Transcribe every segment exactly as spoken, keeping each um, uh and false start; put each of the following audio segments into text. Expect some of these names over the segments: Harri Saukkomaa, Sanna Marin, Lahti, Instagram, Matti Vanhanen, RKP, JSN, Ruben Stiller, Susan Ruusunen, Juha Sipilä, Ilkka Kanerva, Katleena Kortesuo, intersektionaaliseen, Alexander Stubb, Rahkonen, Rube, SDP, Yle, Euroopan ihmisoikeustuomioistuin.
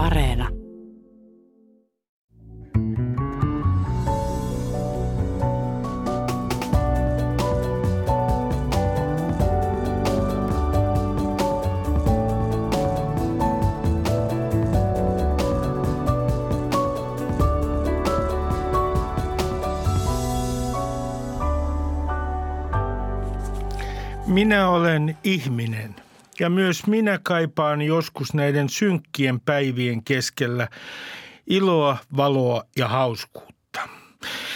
Areena. Minä olen ihminen. Ja myös minä kaipaan joskus näiden synkkien päivien keskellä iloa, valoa ja hauskuutta.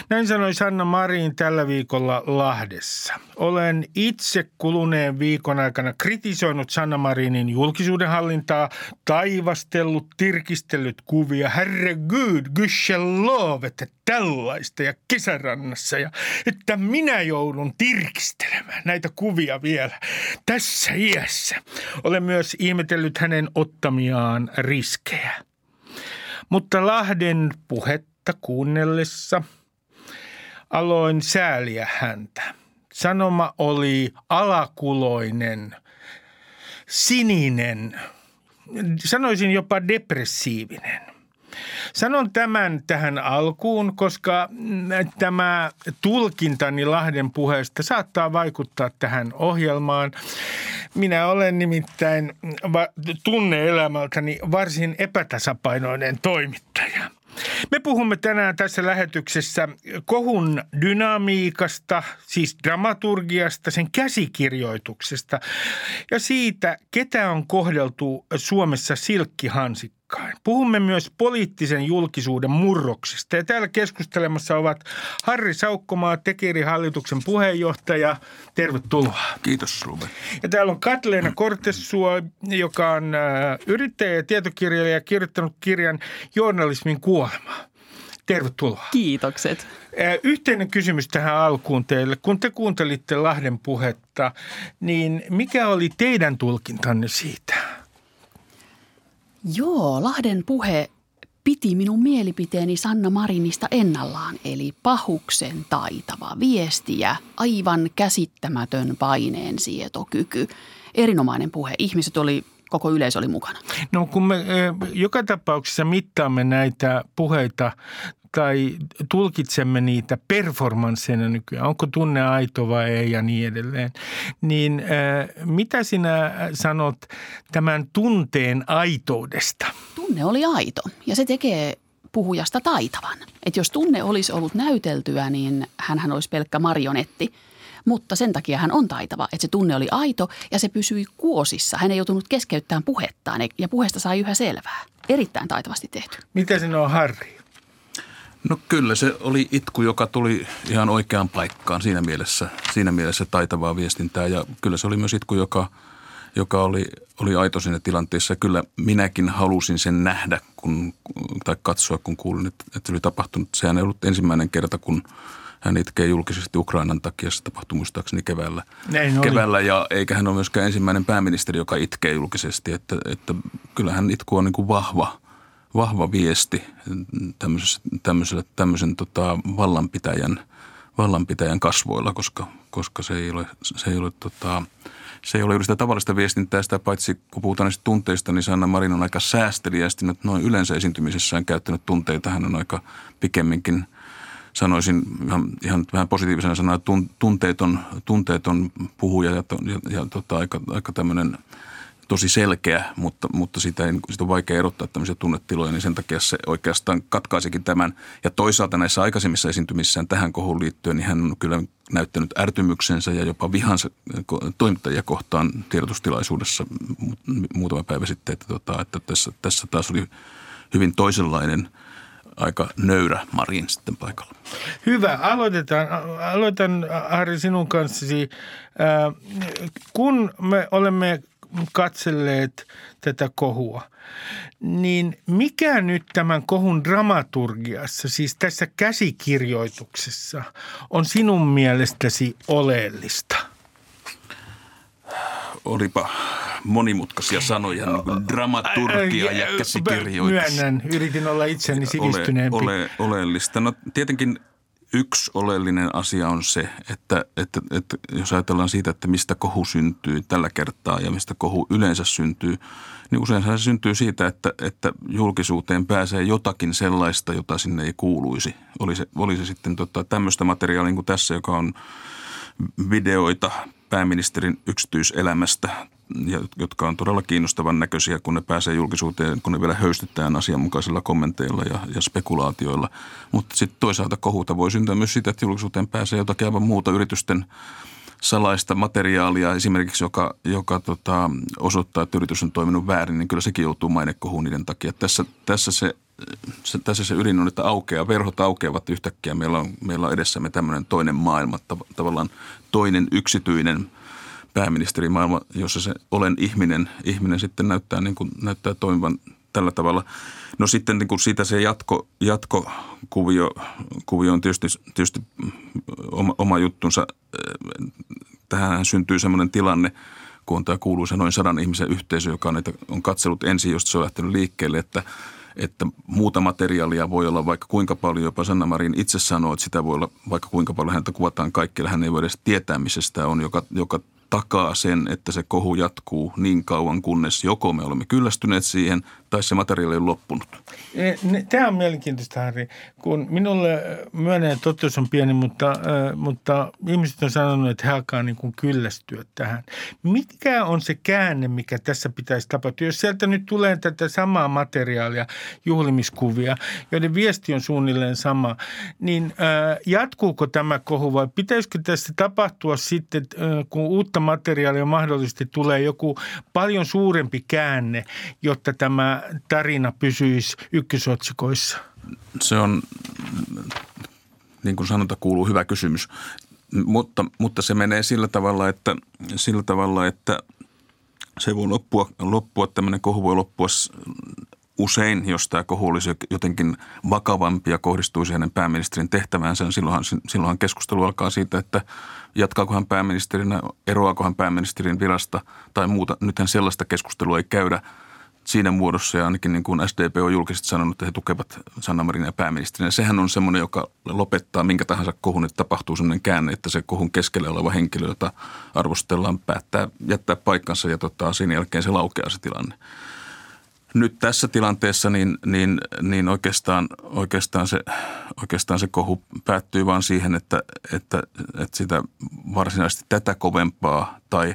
Näin sanoi Sanna Marin tällä viikolla Lahdessa. Olen itse kuluneen viikon aikana kritisoinut Sanna Marinin julkisuudenhallintaa, taivastellut, tirkistellyt kuvia. Herregud, gyshelov, että tällaista ja kesärannassa ja että minä joudun tirkistelemään näitä kuvia vielä tässä iässä. Olen myös ihmetellyt hänen ottamiaan riskejä. Mutta Lahden puhetta kuunnellessa aloin sääliä häntä. Sanoma oli alakuloinen, sininen, sanoisin jopa depressiivinen. Sanon tämän tähän alkuun, koska tämä tulkintani Lahden puheesta saattaa vaikuttaa tähän ohjelmaan. Minä olen nimittäin tunne-elämältäni varsin epätasapainoinen toimittaja. Me puhumme tänään tässä lähetyksessä kohun dynamiikasta, siis dramaturgiasta, sen käsikirjoituksesta ja siitä, ketä on kohdeltu Suomessa silkkihansikkain. Puhumme myös poliittisen julkisuuden murroksesta ja täällä keskustelemassa ovat Harri Saukkomaa, Tekerin hallituksen puheenjohtaja. Tervetuloa. Kiitos, Rube. Ja täällä on Katleena Kortesuo, joka on yrittäjä ja tietokirjailija ja kirjoittanut kirjan journalismin kuolema. Tervetuloa. Kiitokset. Yhteinen kysymys tähän alkuun teille. Kun te kuuntelitte Lahden puhetta, niin mikä oli teidän tulkintanne siitä? Joo, Lahden puhe piti minun mielipiteeni Sanna Marinista ennallaan, eli pahuksen taitava viesti ja aivan käsittämätön paineensietokyky. Erinomainen puhe. Ihmiset oli... Koko yleisö oli mukana. No kun me joka tapauksessa mittaamme näitä puheita tai tulkitsemme niitä performansseina nykyään, onko tunne aito vai ei ja niin edelleen, niin mitä sinä sanot tämän tunteen aitoudesta? Tunne oli aito ja se tekee puhujasta taitavan. Että jos tunne olisi ollut näyteltyä, niin hänhän olisi pelkkä marionetti. Mutta sen takia hän on taitava, että se tunne oli aito ja se pysyi kuosissa. Hän ei joutunut keskeyttämään puhettaan ja puheesta sai yhä selvää. Erittäin taitavasti tehty. Mitä sinä on, Harri? No kyllä, se oli itku, joka tuli ihan oikeaan paikkaan siinä mielessä, siinä mielessä taitavaa viestintää. Ja kyllä se oli myös itku, joka, joka oli, oli aito siinä tilanteessa. Kyllä minäkin halusin sen nähdä kun, tai katsoa, kun kuulin, että, että se oli tapahtunut. Sehän ei ollut ensimmäinen kerta, kun... Hän itkee julkisesti Ukrainan takia, se tapahtui muistaakseni keväällä. keväällä ja eikä hän ole myöskään ensimmäinen pääministeri, joka itkee julkisesti. Että, että kyllähän itku on niin kuin vahva, vahva viesti tämmöisen tota vallanpitäjän, vallanpitäjän kasvoilla, koska, koska se ei ole, se ei ole, tota, se ei ole juuri sitä tavallista viestintää. Sitä paitsi kun puhutaan näistä tunteista, niin Sanna Marin on aika säästeliästi nyt noin yleensä esiintymisessään käyttänyt tunteita. Hän on aika pikemminkin... Sanoisin ihan, ihan vähän positiivisena sanaa, että tunteeton, tunteeton puhuja ja, to, ja, ja tota, aika, aika tämmöinen tosi selkeä, mutta, mutta sitä, ei, sitä on vaikea erottaa tämmöisiä tunnetiloja, niin sen takia se oikeastaan katkaisikin tämän. Ja toisaalta näissä aikaisemmissa esiintymissään tähän kohuun liittyen, niin hän on kyllä näyttänyt ärtymyksensä ja jopa vihansa toimittajia kohtaan tiedotustilaisuudessa muutama päivä sitten, että, tota, että tässä, tässä taas oli hyvin toisenlainen aika nöyrä Marin sitten paikalla. Hyvä. Aloitetaan. Aloitan, Harri, sinun kanssasi. Äh, kun me olemme katselleet tätä kohua, niin mikä nyt tämän kohun dramaturgiassa, siis tässä käsikirjoituksessa, on sinun mielestäsi oleellista? Olipa monimutkaisia sanoja, niin kuin dramaturgia ja käsikirjoitus. Myönnän, yritin olla itseni sivistyneempi. Ole, ole, oleellista. No tietenkin yksi oleellinen asia on se, että, että, että jos ajatellaan siitä, että mistä kohu syntyy tällä kertaa ja mistä kohu yleensä syntyy, niin usein se syntyy siitä, että, että julkisuuteen pääsee jotakin sellaista, jota sinne ei kuuluisi. Oli se, oli se sitten tota, tämmöistä materiaalia kuin tässä, joka on videoita pääministerin yksityiselämästä, jotka on todella kiinnostavan näköisiä, kun ne pääsee julkisuuteen, kun ne vielä höystytään asianmukaisilla kommenteilla ja, ja spekulaatioilla. Mutta sitten toisaalta kohuta voi syntyä myös siitä, että julkisuuteen pääsee jotakin aivan muuta yritysten salaista materiaalia, esimerkiksi joka, joka tota, osoittaa, että yritys on toiminut väärin, niin kyllä sekin joutuu mainekohuun niiden takia. Tässä, tässä, se, se, tässä se ydin on, että aukeaa, verhot aukeavat yhtäkkiä. Meillä on, meillä on edessämme tämmöinen toinen maailma, tav- tavallaan toinen yksityinen pääministerimaailma, jossa se olen ihminen, ihminen sitten näyttää, niin kuin, näyttää toimivan tällä tavalla. No sitten niin kuin siitä se jatko, jatkokuvio kuvio on tietysti, tietysti oma, oma juttunsa. Tähän syntyy semmoinen tilanne, kun on tämä kuuluisa noin sadan ihmisen yhteisö, joka on, on katsellut ensin, josta se on lähtenyt liikkeelle, että, että muuta materiaalia voi olla vaikka kuinka paljon. Jopa Sanna Marin itse sanoo, että sitä voi olla vaikka kuinka paljon. Häntä kuvataan kaikkialla. Hän ei voi edes tietää, missä sitä on, joka, joka takaa sen, että se kohu jatkuu niin kauan, kunnes joko me olemme kyllästyneet siihen tai se materiaali on loppunut. Tämä on mielenkiintoista, Harri. Kun minulle myönnän, totuus on pieni, mutta, mutta ihmiset on sanonut, että he alkaa niin kuin kyllästyä tähän. Mikä on se käänne, mikä tässä pitäisi tapahtua? Jos sieltä nyt tulee tätä samaa materiaalia, juhlimiskuvia, joiden viesti on suunnilleen sama, niin jatkuuko tämä kohu vai pitäisikö tässä tapahtua sitten, kun uutta materiaalia mahdollisesti tulee joku paljon suurempi käänne, jotta tämä tarina pysyisi ykkösotsikoissa? Se on, niin kuin sanota kuuluu, hyvä kysymys, mutta, mutta se menee sillä tavalla, että, sillä tavalla, että se voi loppua, loppua, tämmöinen kohu voi loppua usein, jos tämä kohu olisi jotenkin vakavampi ja kohdistuisi hänen pääministerin tehtävänsä, niin silloinhan, silloinhan keskustelu alkaa siitä, että jatkaako hän pääministerinä, eroaako hän pääministerin virasta tai muuta. Nythän sellaista keskustelua ei käydä siinä muodossa, ja ainakin niin kuin S D P on julkisesti sanonut, että he tukevat Sanna Marinia pääministerinä. Sehän on semmoinen, joka lopettaa minkä tahansa kohun, että tapahtuu semmoinen käänne, että se kohun keskellä oleva henkilö, jota arvostellaan, päättää jättää paikkansa ja tota, sen jälkeen se laukeaa se tilanne. Nyt tässä tilanteessa niin, niin, niin oikeastaan, oikeastaan, se, oikeastaan se kohu päättyy vaan siihen, että, että, että sitä varsinaisesti tätä kovempaa tai,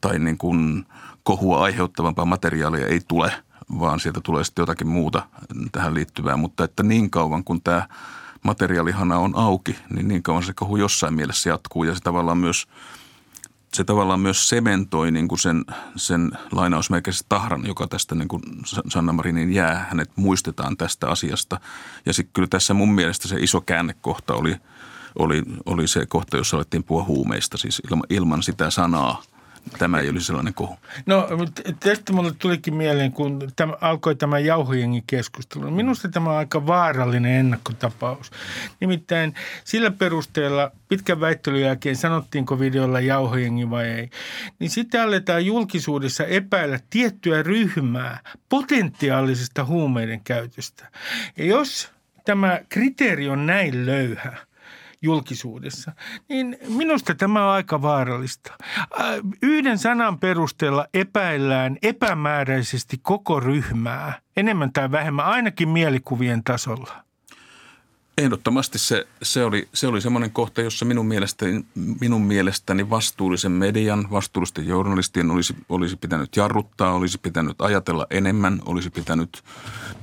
tai niin kuin kohua aiheuttavampaa materiaalia ei tule, vaan sieltä tulee sitten jotakin muuta tähän liittyvää. Mutta että niin kauan kun tämä materiaalihana on auki, niin niin kauan se kohu jossain mielessä jatkuu ja se tavallaan myös... Se tavallaan myös sementoi niin kuin sen, sen lainausmerkeissä tahran, joka tästä niin kuin Sanna Marinin jää. Hänet muistetaan tästä asiasta. Ja sitten kyllä tässä mun mielestä se iso käännekohta oli, oli, oli se kohta, jossa alettiin puhua huumeista. Siis ilman, ilman sitä sanaa tämä ei olisi sellainen kohu. No tästä mulle tulikin mieleen, kun täm, alkoi tämä jauhojengin keskustelu. Minusta tämä on aika vaarallinen ennakkotapaus. Nimittäin sillä perusteella pitkän väittelyn jälkeen sanottiinko videolla jauhojengi vai ei, niin sitten aletaan julkisuudessa epäillä tiettyä ryhmää potentiaalisesta huumeiden käytöstä. Ja jos tämä kriteeri on näin löyhä julkisuudessa, niin minusta tämä on aika vaarallista. Yhden sanan perusteella epäillään epämääräisesti koko ryhmää, enemmän tai vähemmän, ainakin mielikuvien tasolla. Ehdottomasti se, se oli, se oli semmoinen kohta, jossa minun mielestäni, minun mielestäni vastuullisen median, vastuullisten journalistien olisi, olisi pitänyt jarruttaa, olisi pitänyt ajatella enemmän, olisi pitänyt,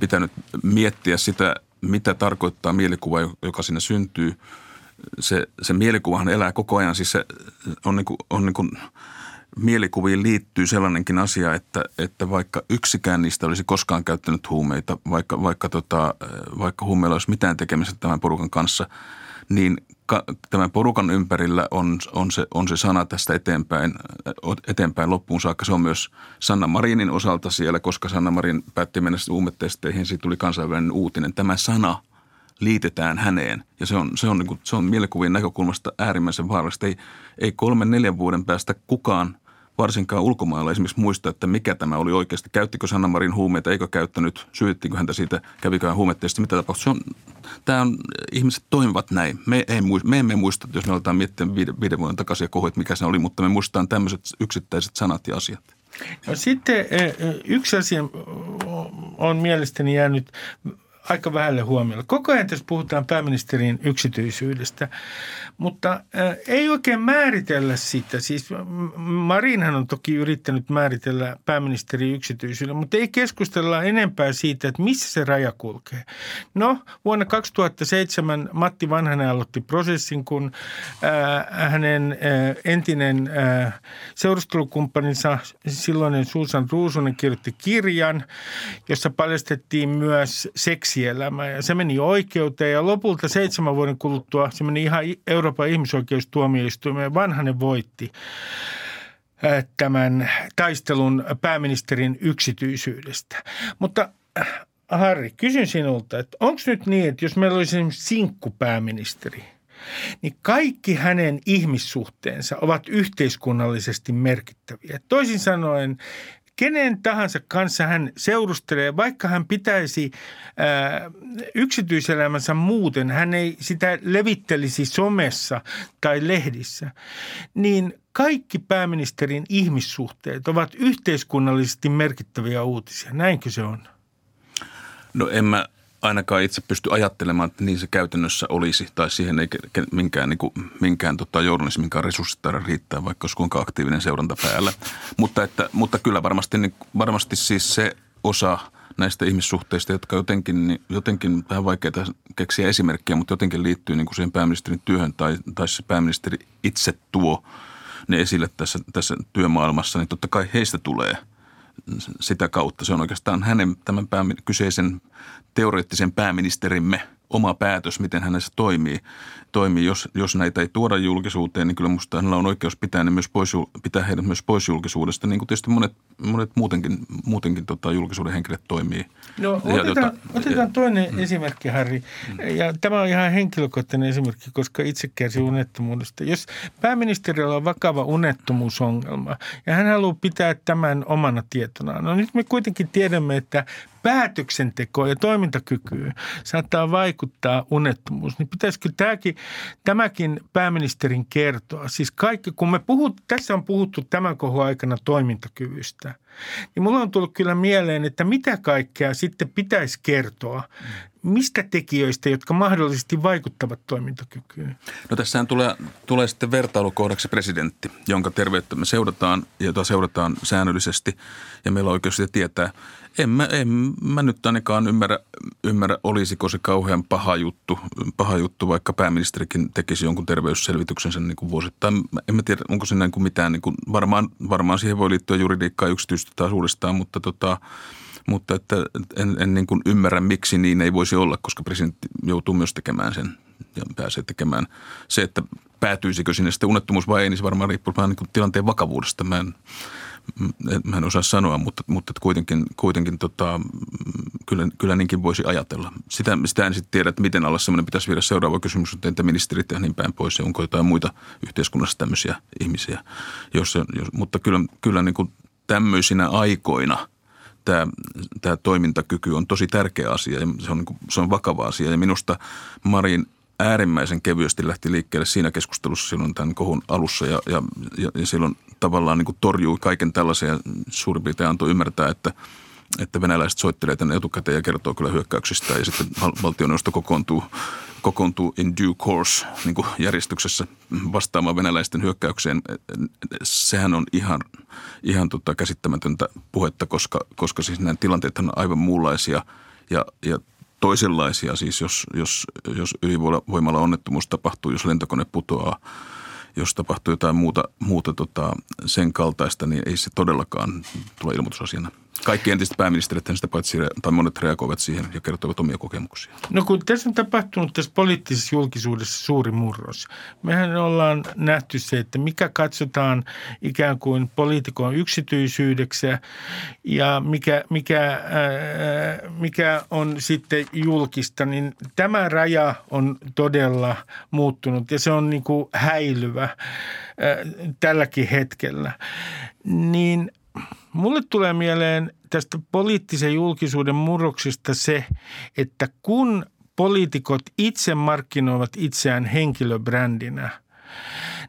pitänyt miettiä sitä, mitä tarkoittaa mielikuva, joka siinä syntyy. Se, se mielikuvahan elää koko ajan, siis se on niin kuin, on niin kuin mielikuviin liittyy sellainenkin asia, että, että vaikka yksikään niistä olisi koskaan käyttänyt huumeita, vaikka, vaikka, tota, vaikka huumeilla olisi mitään tekemistä tämän porukan kanssa, niin ka, tämän porukan ympärillä on, on, se, on se sana tästä eteenpäin, eteenpäin loppuun saakka. Se on myös Sanna Marinin osalta siellä, koska Sanna Marin päätti mennä huumetesteihin, siitä tuli kansainvälinen uutinen. Tämä sana liitetään häneen ja se on, se on, niin kuin, se on mielikuvien näkökulmasta äärimmäisen vaarallista. Ei, ei kolmen, neljän vuoden päästä kukaan varsinkaan ulkomailla esimerkiksi muista, että mikä tämä oli oikeasti. Käyttikö Sanna Marin huumeita, eikö käyttänyt, syyttikö häntä siitä, kävikään huumetteesti, mitä tapahtui. Se on, tämä on, ihmiset toimivat näin. Me, ei, me emme muista, jos me aletaan miettiä viiden, viiden vuoden takaisin ja kohoit, mikä se oli, mutta me muistetaan tämmöiset yksittäiset sanat ja asiat. No sitten yksi asia on mielestäni jäänyt aika vähälle huomiolle. Koko ajan tässä puhutaan pääministerin yksityisyydestä, mutta ei oikein määritellä sitä. Siis Marinhan on toki yrittänyt määritellä pääministerin yksityisyyden, mutta ei keskustella enempää siitä, että missä se raja kulkee. No, vuonna kaksituhattaseitsemän Matti Vanhanen aloitti prosessin, kun hänen entinen seurustelukumppaninsa, silloinen Susan Ruusunen, kirjoitti kirjan, jossa paljastettiin myös seksi elämää. Ja se meni oikeuteen ja lopulta seitsemän vuoden kuluttua se meni ihan Euroopan ihmisoikeustuomioistuimeen. Vanhanen voitti tämän taistelun pääministerin yksityisyydestä. Mutta Harri, kysyn sinulta, että onko nyt niin, että jos meillä olisi sinkkupääministeri, niin kaikki hänen ihmissuhteensa ovat yhteiskunnallisesti merkittäviä. Toisin sanoen, kenen tahansa kanssa hän seurustelee, vaikka hän pitäisi ää, yksityiselämänsä muuten, hän ei sitä levittelisi somessa tai lehdissä, niin kaikki pääministerin ihmissuhteet ovat yhteiskunnallisesti merkittäviä uutisia. Näinkö se on? No en mä ainakaan itse pysty ajattelemaan, että niin se käytännössä olisi, tai siihen ei minkään, niin kuin, minkään tota, journalismin resurssit tarvitse riittää, vaikka olisi kuinka aktiivinen seuranta päällä. Mutta, että, mutta kyllä varmasti, niin, varmasti siis se osa näistä ihmissuhteista, jotka jotenkin, niin, jotenkin vähän vaikeita keksiä esimerkkiä, mutta jotenkin liittyy niin kuin siihen pääministerin työhön tai, tai se pääministeri itse tuo ne esille tässä, tässä työmaailmassa, niin totta kai heistä tulee. Sitä kautta se on oikeastaan hänen tämän päämin, kyseisen teoreettisen pääministerimme oma päätös, miten hänessä toimii. toimii. Jos, jos näitä ei tuoda julkisuuteen, niin kyllä minusta hänellä on oikeus pitää, ne myös pois, pitää heidät myös pois julkisuudesta, niin kuin tietysti monet, monet muutenkin, muutenkin tota, julkisuuden henkilöt toimii. No, otetaan, jota, otetaan toinen mm. esimerkki, Harri. Ja tämä on ihan henkilökohtainen esimerkki, koska itse kärsin unettomuudesta. Jos pääministerillä on vakava unettomuusongelma ja hän haluaa pitää tämän omana tietonaan, no nyt me kuitenkin tiedämme, että päätöksentekoon ja toimintakykyyn saattaa vaikuttaa unettomuus, niin pitäisikö tämäkin, tämäkin pääministerin kertoa? Siis kaikki, kun me puhut, tässä on puhuttu tämän kohon aikana toimintakyvystä, niin mulla on tullut kyllä mieleen, että mitä kaikkea sitten pitäisi kertoa, mistä tekijöistä, jotka mahdollisesti vaikuttavat toimintakykyyn? No tässähän tulee, tulee sitten vertailukohdaksi presidentti, jonka terveyttä me seurataan, jota seurataan säännöllisesti ja meillä on oikeus sitä tietää. En mä, en mä nyt ainakaan ymmärrä, ymmärrä, olisiko se kauhean paha juttu, paha juttu, vaikka pääministerikin tekisi jonkun terveysselvityksensä niin kuin vuosittain. En mä tiedä, onko se näin kuin mitään, niin kuin, varmaan, varmaan siihen voi liittyä juridiikkaa yksityistä taas uudestaan, mutta tota – mutta että en, en niin kuin ymmärrä, miksi niin ei voisi olla, koska presidentti joutuu myös tekemään sen ja pääsee tekemään. Se, että päätyisikö sinne sitten unettomuus vai ei, niin se varmaan riippuu vähän niin kuin tilanteen vakavuudesta. Mä en, mä en osaa sanoa, mutta, mutta kuitenkin, kuitenkin tota, kyllä, kyllä niinkin voisi ajatella. Sitä, sitä en sitten tiedä, että miten alla semmoinen pitäisi viedä seuraava kysymys, että entä ministerit ja niin päin pois ja onko jotain muita yhteiskunnassa tämmöisiä ihmisiä. Jos, jos, mutta kyllä, kyllä niin kuin tämmöisinä aikoina Tämä, tämä toimintakyky on tosi tärkeä asia ja se on, se on vakava asia. Ja minusta Marin äärimmäisen kevyesti lähti liikkeelle siinä keskustelussa silloin tämän kohun alussa ja, ja, ja silloin tavallaan niin kuin torjui kaiken tällaisen ja suurin piirtein antoi ymmärtää, että, että venäläiset soittelee tänne etukäteen ja kertoo kyllä hyökkäyksistä ja sitten valtioneuvosto kokoontuu, kokoontuu in due course niin kuin järjestyksessä vastaamaan venäläisten hyökkäykseen. Sehän on ihan... Ihan tota käsittämätöntä puhetta, koska, koska siis nämä tilanteet on aivan muunlaisia ja, ja toisenlaisia. Siis jos, jos, jos ylivoimalla onnettomuus tapahtuu, jos lentokone putoaa, jos tapahtuu jotain muuta, muuta tota sen kaltaista, niin ei se todellakaan tule ilmoitusasiana Kaikki entiset pääministerit sitä paitsi, tai monet reagoivat siihen ja kertovat omia kokemuksia. No kun tässä on tapahtunut tässä poliittisessa julkisuudessa suuri murros. Mehän ollaan nähty se, että mikä katsotaan ikään kuin poliitikon yksityisyydeksi ja mikä, mikä, ää, mikä on sitten julkista, niin tämä raja on todella muuttunut ja se on niin kuin häilyvä ää, tälläkin hetkellä. Niin mulle tulee mieleen tästä poliittisen julkisuuden murroksesta se, että kun poliitikot itse markkinoivat itseään henkilöbrändinä,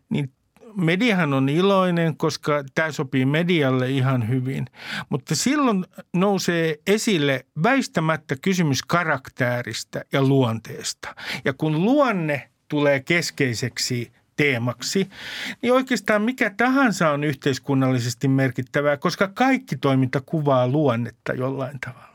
niin mediahan on iloinen, koska tämä sopii medialle ihan hyvin. Mutta silloin nousee esille väistämättä kysymys karaktääristä ja luonteesta. Ja kun luonne tulee keskeiseksi teemaksi, niin oikeastaan mikä tahansa on yhteiskunnallisesti merkittävää, koska kaikki toiminta kuvaa luonnetta jollain tavalla.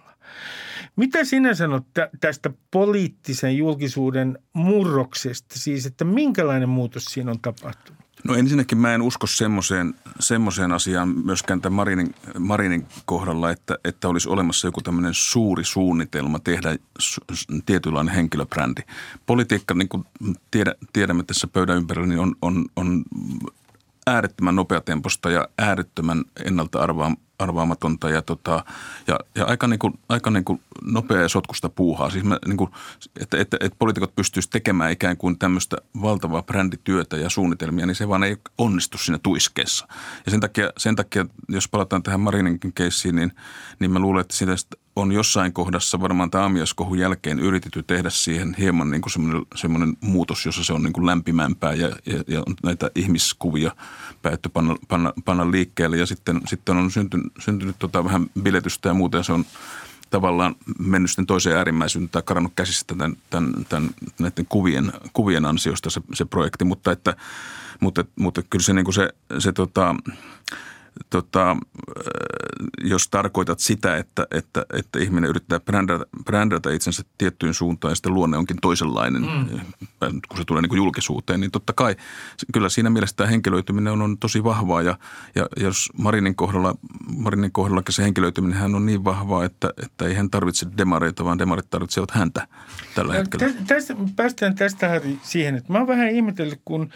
Mitä sinä sanot tästä poliittisen julkisuuden murroksesta, siis että minkälainen muutos siinä on tapahtunut? No ensinnäkin mä en usko semmoiseen, semmoiseen asiaan myöskään tämän Marinin, Marinin kohdalla, että, että olisi olemassa joku tämmöinen suuri suunnitelma tehdä su, tietynlainen henkilöbrändi. Politiikka, niin kuin tiedä, tiedämme tässä pöydän ympärillä, niin on, on, on äärettömän nopeatempoista ja äärettömän ennalta arvaa, arvaamatonta ja, tota, ja, ja aika, niin kuin, aika niin kuin nopea ja sotkusta puuhaa. Siis mä, niin kuin, että, että, että poliitikot pystyisivät tekemään ikään kuin tämmöistä valtavaa brändityötä ja suunnitelmia, niin se vaan ei onnistu siinä tuiskeessa. Ja sen takia, sen takia jos palataan tähän Marininkin keissiin, niin, niin mä luulen, että siitä on jossain kohdassa varmaan tämän aamiaiskohun jälkeen yritetty tehdä siihen hieman niin kuin semmoinen, semmoinen muutos, jossa se on niin kuin lämpimämpää ja, ja, ja näitä ihmiskuvia päätty panna, panna, panna liikkeelle ja sitten, sitten on syntynyt syntynyt tota vähän biletystä ja muuten se on tavallaan mennyt sitten toiseen äärimmäisyyteen tai karannut käsistä tämän, tämän, tämän, näiden kuvien, kuvien ansiosta se, se projekti, mutta, että, mutta, mutta kyllä se, niin kuin se, se tota, tota, jos tarkoitat sitä, että, että, että ihminen yrittää brändätä, brändätä itsensä tiettyyn suuntaan ja sitten luonne onkin toisenlainen, mm. kun se tulee niin kuin julkisuuteen, niin totta kai kyllä siinä mielessä tämä henkilöityminen on, on tosi vahvaa ja, ja jos Marinin kohdalla, Marinin kohdalla se henkilöityminen hän on niin vahvaa, että, että ei hän tarvitse demareita, vaan demarit tarvitsevat häntä tällä hetkellä. Tästä, päästään tästä Harri siihen, että mä oon vähän ihmetellyt, kun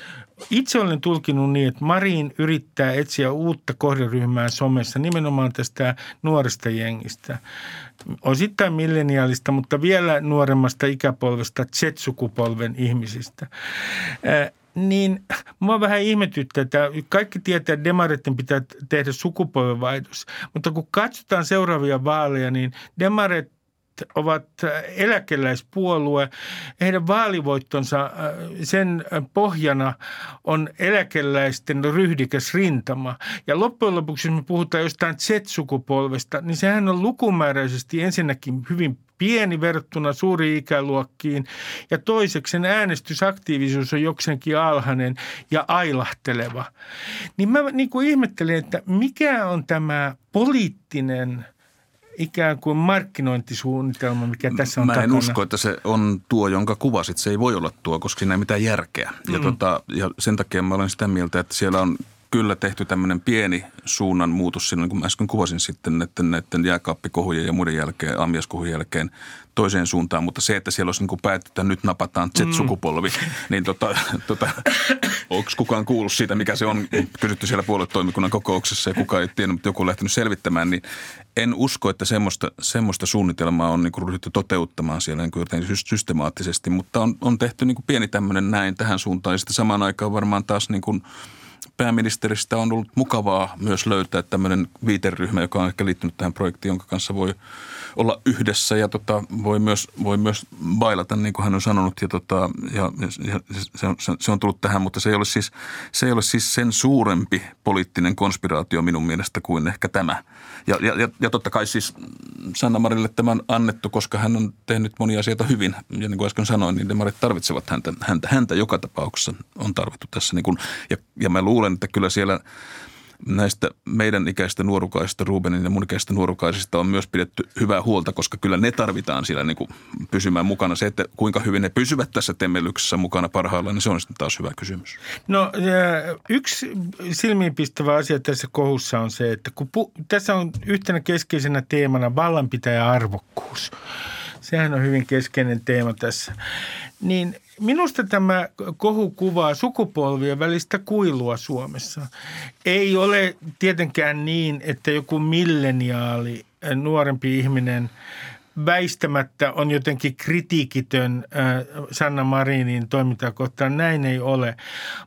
itse olen tulkinut niin, että Marin yrittää etsiä uutta kohderyhmää somessa nimenomaan tästä nuorista jengistä. Osittain milleniaalista, mutta vielä nuoremmasta ikäpolvesta, Z-sukupolven ihmisistä. Äh, niin mua vähän ihmetyttää, että kaikki tietää, että demareiden pitää tehdä sukupolvenvaihdos. Mutta kun katsotaan seuraavia vaaleja, niin demaret ovat eläkeläispuolue. Heidän vaalivoittonsa, sen pohjana on eläkeläisten ryhdikäs rintama. Ja loppujen lopuksi, jos me puhutaan jostain Z-sukupolvesta, niin sehän on lukumääräisesti ensinnäkin hyvin pieni verrattuna suuriin ikäluokkiin ja toiseksi äänestysaktiivisuus on jokseenkin alhainen ja ailahteleva. Niin mä niin kuin ihmettelen, että mikä on tämä poliittinen ikään kuin markkinointisuunnitelma, mikä tässä on Mä en takana. usko, että se on tuo, jonka kuvasit. Se ei voi olla tuo, koska siinä ei mitään järkeä. Mm. Ja, tota, ja sen takia mä olen sitä mieltä, että siellä on kyllä tehty tämmöinen pieni suunnan muutos siinä, niin kuin äsken kuvasin sitten näiden, näiden jääkaappikohujen ja muiden jälkeen, aamiaiskohun jälkeen toiseen suuntaan. Mutta se, että siellä olisi niin kuin päätetty, että nyt napataan Z-sukupolvi, mm. niin tota, tota, onko kukaan kuullut siitä, mikä se on kysytty siellä puoluetoimikunnan kokouksessa ja kukaan ei tiennyt, mutta joku on lähtenyt selvittämään, niin en usko, että semmoista, semmoista suunnitelmaa on niin kuin ryhdytty toteuttamaan siellä niin kuin jotenkin systemaattisesti, mutta on, on tehty niin kuin pieni tämmöinen näin tähän suuntaan ja sitten samaan aikaan varmaan taas niin kuin pääministeristä on ollut mukavaa myös löytää tämmöinen viiteryhmä, joka on ehkä liittynyt tähän projektiin, jonka kanssa voi olla yhdessä ja tota, voi, myös, voi myös bailata, niin kuin hän on sanonut. Ja tota, ja, ja se, on, se on tullut tähän, mutta se ei ole siis, se ei ole siis sen suurempi poliittinen konspiraatio minun mielestä kuin ehkä tämä. Ja, ja, ja totta kai siis Sanna Marille tämä on annettu, koska hän on tehnyt monia asioita hyvin. Ja niin kuin äsken sanoin, niin demarit tarvitsevat häntä. Häntä, häntä joka tapauksessa on tarvittu tässä. Niin kuin, ja, ja mä luulen, että kyllä siellä näistä meidän ikäistä nuorukaisista, Rubenin ja mun ikäistä nuorukaisista on myös pidetty hyvää huolta, koska kyllä ne tarvitaan siellä niin kuin pysymään mukana. Se, että kuinka hyvin ne pysyvät tässä temmelyksessä mukana parhaillaan, niin se on sitten taas hyvä kysymys. No yksi silmiinpistävä asia tässä kohussa on se, että kun pu- tässä on yhtenä keskeisenä teemana vallanpitäjäarvokkuus. Sehän on hyvin keskeinen teema tässä. Niin minusta tämä kohu kuvaa sukupolvien välistä kuilua Suomessa. Ei ole tietenkään niin, että joku milleniaali, nuorempi ihminen väistämättä on jotenkin kritiikitön Sanna Marinin toimintaa kohtaan. Näin ei ole.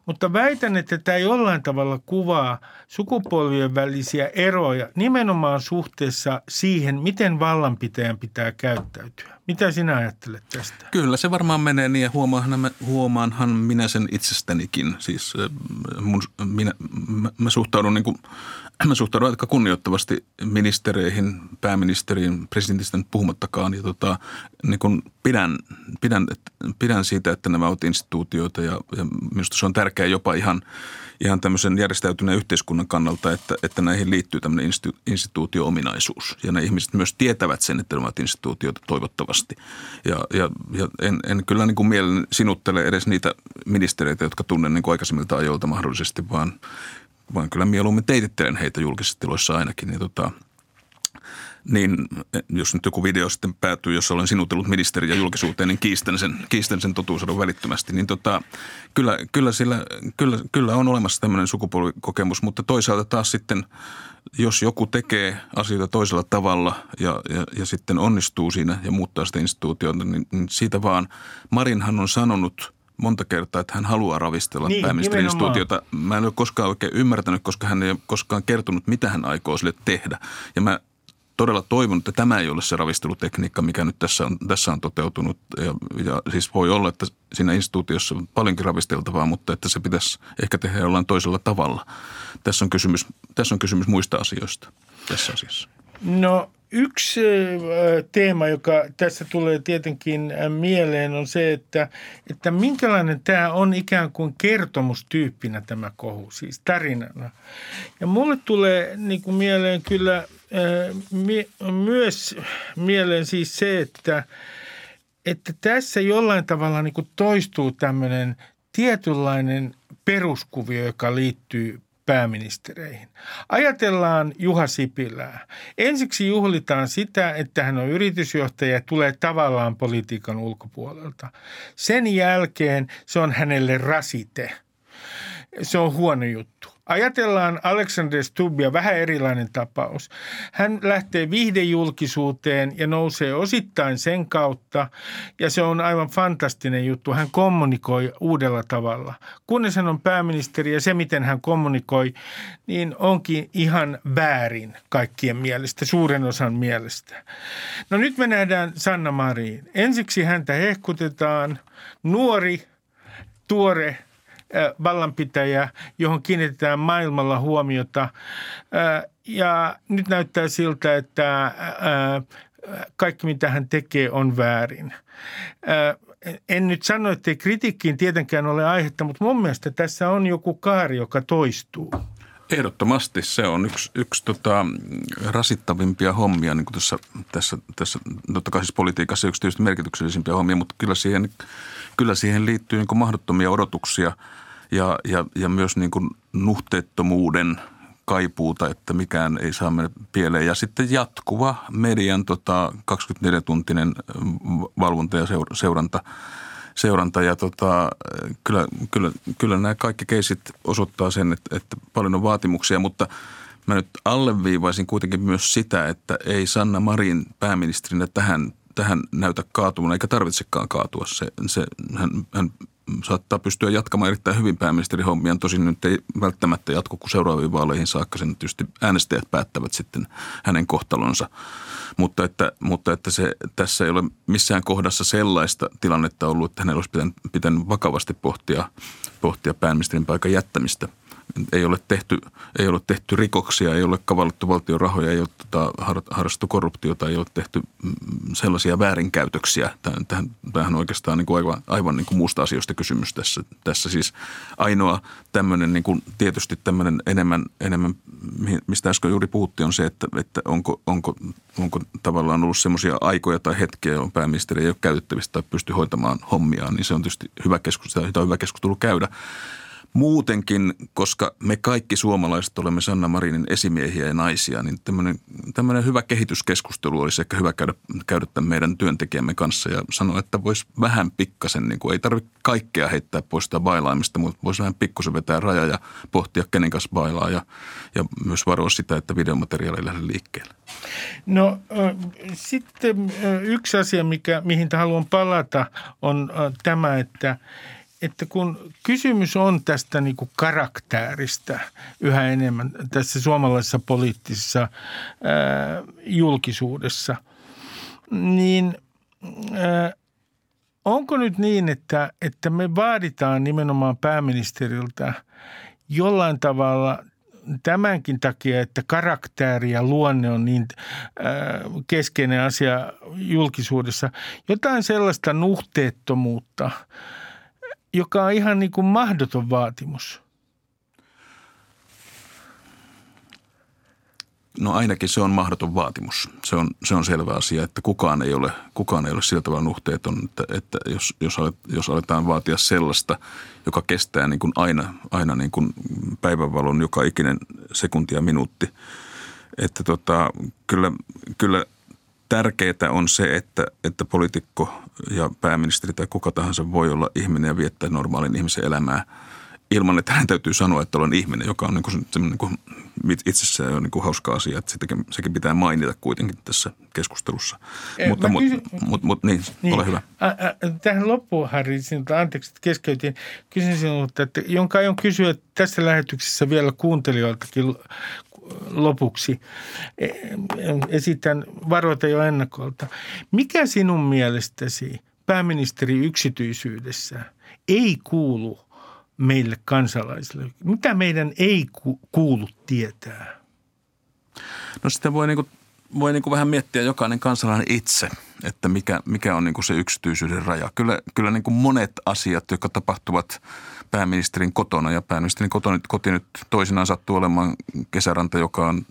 Mutta väitän, että tämä jollain tavalla kuvaa sukupolvien välisiä eroja nimenomaan suhteessa siihen, miten vallanpitäjän pitää käyttäytyä. Mitä sinä ajattelet tästä? Kyllä se varmaan menee niin ja huomaanhan, huomaanhan minä sen itsestänikin. Siis mun, minä, mä, mä suhtaudun niin kuin, mä suhtaudun aika kunnioittavasti ministereihin, pääministeriin, presidentistä nyt puhumattakaan. Ja tota, niin kuin pidän, pidän, pidän siitä, että nämä ovat instituutioita ja, ja minusta se on tärkeää jopa ihan, ihan tämmöisen järjestäytyneen yhteiskunnan kannalta, että, että näihin liittyy tämmöinen institu, instituutio-ominaisuus. Ja ne ihmiset myös tietävät sen, että ne ovat instituutioita toivottavasti. Ja, ja, ja en, en kyllä niin kuin mielelläni sinuttele edes niitä ministereitä, jotka tunnen niin kuin aikaisemmilta ajoilta mahdollisesti, vaan, vaan kyllä mieluummin teitittelen heitä julkisissa tiloissa ainakin. Ja tota, niin jos nyt joku video sitten päätyy, jos olen sinutellut ministeriä julkisuuteen, niin kiistän sen, kiistän sen totuusadon välittömästi. Niin tota, kyllä, kyllä, sillä, kyllä, kyllä on olemassa tämmöinen sukupolvikokemus, mutta toisaalta taas sitten, jos joku tekee asioita toisella tavalla ja, ja, ja sitten onnistuu siinä ja muuttaa sitä instituutiota, niin, niin siitä vaan Marinhan on sanonut monta kertaa, että hän haluaa ravistella niin, pääministerin instituutiota. Mä en ole koskaan oikein ymmärtänyt, koska hän ei ole koskaan kertonut, mitä hän aikoo sille tehdä. Ja mä todella toivon, että tämä ei ole se ravistelutekniikka, mikä nyt tässä on, tässä on toteutunut. Ja, ja siis voi olla, että siinä instituutiossa on paljonkin ravisteltavaa, mutta että se pitäisi ehkä tehdä jollain toisella tavalla. Tässä on kysymys, tässä on kysymys muista asioista tässä asiassa. No yksi teema, joka tässä tulee tietenkin mieleen, on se, että, että minkälainen tämä on ikään kuin kertomustyyppinä tämä kohu, siis tarinana. Ja mulle tulee niin kuin mieleen kyllä myös mieleen siis se, että, että tässä jollain tavalla niin kuin toistuu tämmöinen tietynlainen peruskuvio, joka liittyy pääministereihin. Ajatellaan Juha Sipilää. Ensiksi juhlitaan sitä, että hän on yritysjohtaja ja tulee tavallaan politiikan ulkopuolelta. Sen jälkeen se on hänelle rasite. Se on huono juttu. Ajatellaan Alexander Stubbia, vähän erilainen tapaus. Hän lähtee viihdejulkisuuteen ja nousee osittain sen kautta, ja se on aivan fantastinen juttu. Hän kommunikoi uudella tavalla. Kunnes hän on pääministeri ja se, miten hän kommunikoi, niin onkin ihan väärin kaikkien mielestä, suuren osan mielestä. No nyt me nähdään Sanna Marin. Ensiksi häntä hehkutetaan, nuori, tuore vallanpitäjä, johon kiinnitetään maailmalla huomiota. Ja nyt näyttää siltä, että kaikki mitä hän tekee on väärin. En nyt sano, että kritiikkiin tietenkään ole aihetta, mutta mun mielestä tässä on joku kaari, joka toistuu. Ehdottomasti se on yksi, yksi tota, rasittavimpia hommia niin kuin tässä, tässä, tässä totta kai siis politiikassa yksi tietysti merkityksellisimpiä hommia, mutta kyllä siihen, kyllä siihen liittyy niin kuin mahdottomia odotuksia ja, ja, ja myös niin kuin nuhteettomuuden kaipuuta, että mikään ei saa mennä pieleen. Ja sitten jatkuva median tota, kaksikymmentäneljä-tuntinen valvonta ja seuranta. Seuranta ja tota, kyllä, kyllä, kyllä nämä kaikki keisit osoittaa sen, että, että paljon on vaatimuksia, mutta mä nyt alleviivaisin kuitenkin myös sitä, että ei Sanna Marin pääministerinä tähän, tähän näytä kaatumaan, eikä tarvitsekaan kaatua. Se, se, hän, hän saattaa pystyä jatkamaan erittäin hyvin pääministerihommiaan, tosin nyt ei välttämättä jatku, kun seuraaviin vaaleihin saakka sen tietysti äänestäjät päättävät sitten hänen kohtalonsa. Mutta että, mutta että se, tässä ei ole missään kohdassa sellaista tilannetta ollut, että hänellä olisi pitänyt, pitänyt vakavasti pohtia, pohtia pääministerin paikan jättämistä, ei ole tehty, ei ole tehty rikoksia, ei ole kavallettu valtion rahoja, ei ole tota, harrastettu korruptiota, ei ole tehty sellaisia väärinkäytöksiä. Tämähän on oikeastaan niin kuin aivan, aivan niin kuin muusta asioista kysymys tässä. Tässä siis ainoa tämmöinen niin kuin tietysti tämmöinen enemmän, enemmän, mistä äsken juuri puhuttiin, on se, että, että onko, onko, onko tavallaan ollut semmoisia aikoja tai hetkiä, jolloin pääministeri ei ole käytettävissä tai pysty hoitamaan hommiaan, niin se on tietysti hyvä keskustelu, jota on hyvä keskustelu käydä. Muutenkin, koska me kaikki suomalaiset olemme Sanna Marinin esimiehiä ja naisia, niin tämmöinen, tämmöinen hyvä kehityskeskustelu olisi ehkä hyvä käydä, käydä tämän meidän työntekijämme kanssa ja sanoa, että voisi vähän pikkasen, niin kuin, ei tarvitse kaikkea heittää pois sitä bailaamista, mutta voisi vähän pikkusen vetää raja ja pohtia, kenen kanssa bailaa ja, ja myös varoa sitä, että videomateriaali ei lähde liikkeelle. No äh, sitten äh, yksi asia, mikä, mihin haluan palata, on äh, tämä, että että kun kysymys on tästä niin kuin karaktääristä yhä enemmän tässä suomalaisessa poliittisessa ää, julkisuudessa, niin ää, onko nyt niin, että, että me vaaditaan nimenomaan pääministeriltä jollain tavalla tämänkin takia, että karaktääri ja luonne on niin ää, keskeinen asia julkisuudessa, jotain sellaista nuhteettomuutta, joka on ihan niin kuin mahdoton vaatimus. No ainakin se on mahdoton vaatimus. Se on, se on selvä asia, että kukaan ei ole, kukaan ei ole sillä tavalla nuhteeton, että, että jos, jos, alet, jos aletaan vaatia sellaista, joka kestää niin kuin aina, aina niin kuin päivänvalon joka ikinen sekunti ja minuutti. Että tota, kyllä, kyllä tärkeää on se, että, että poliitikko ja pääministeri tai kuka tahansa voi olla ihminen ja viettää normaalin ihmisen elämää ilman, että hän täytyy sanoa, että olen ihminen, joka on niin kuin, niin kuin, itsessään on niin kuin hauska asia. Että sitäkin, sekin pitää mainita kuitenkin tässä keskustelussa. Eh, mutta mut, kysyn, mut, mut, niin, niin, ole hyvä. A, a, tähän loppuun, Harri, sinulta, anteeksi, että keskeytin. Kysyn sinulta, että jonka aion kysyä tässä lähetyksessä vielä kuuntelijoiltakin lopuksi. Esitän varoita jo ennakolta. Mikä sinun mielestäsi pääministeri yksityisyydessä ei kuulu meille kansalaisille? Mitä meidän ei kuulu tietää? No sitä voi, niinku, voi niinku vähän miettiä jokainen kansalainen itse, että mikä, mikä on niinku se yksityisyyden raja. Kyllä, kyllä niinku monet asiat, jotka tapahtuvat pääministerin kotona, ja pääministerin koti nyt toisinaan sattuu olemaan kesäranta, joka on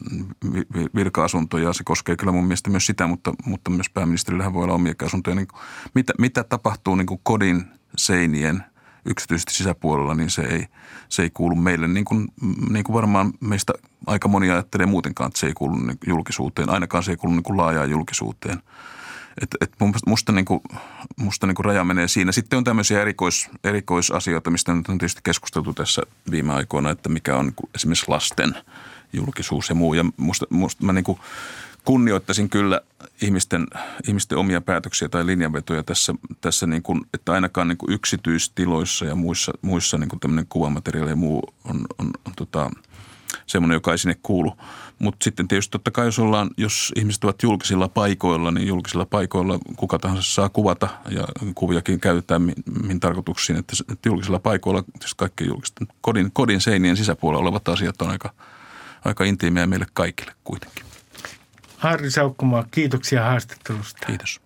virka-asunto, ja se koskee kyllä mun mielestä myös sitä, mutta, mutta myös pääministerillähän voi olla omia asuntoja. Niin mitä, mitä tapahtuu niin kuin kodin seinien yksityisesti sisäpuolella, niin se ei, se ei kuulu meille. Niin kuin, niin kuin varmaan meistä aika moni ajattelee muutenkaan, että se ei kuulu niin julkisuuteen, ainakaan se ei kuulu niin kuin laajaan julkisuuteen. Että et musta, niinku, musta niinku raja menee siinä. Sitten on tämmöisiä erikois, erikoisasioita, mistä nyt on tietysti keskusteltu tässä viime aikoina, että mikä on niinku esimerkiksi lasten julkisuus ja muu. Ja musta, musta mä niinku kunnioittaisin kyllä ihmisten, ihmisten omia päätöksiä tai linjanvetoja tässä, tässä niinku, että ainakaan niinku yksityistiloissa ja muissa, muissa niinku tämmöinen kuvamateriaali ja muu on, on, on tota, semmoinen, joka ei sinne kuulu. Mutta sitten tietysti totta kai, jos, ollaan, jos ihmiset ovat julkisilla paikoilla, niin julkisilla paikoilla kuka tahansa saa kuvata ja kuviakin käytetään mihin tarkoituksiin. Että julkisilla paikoilla, siis kaikki julkisten kodin, kodin seinien sisäpuolella olevat asiat on aika, aika intiimiä meille kaikille kuitenkin. Harri Saukkomaa, kiitoksia haastattelusta. Kiitos.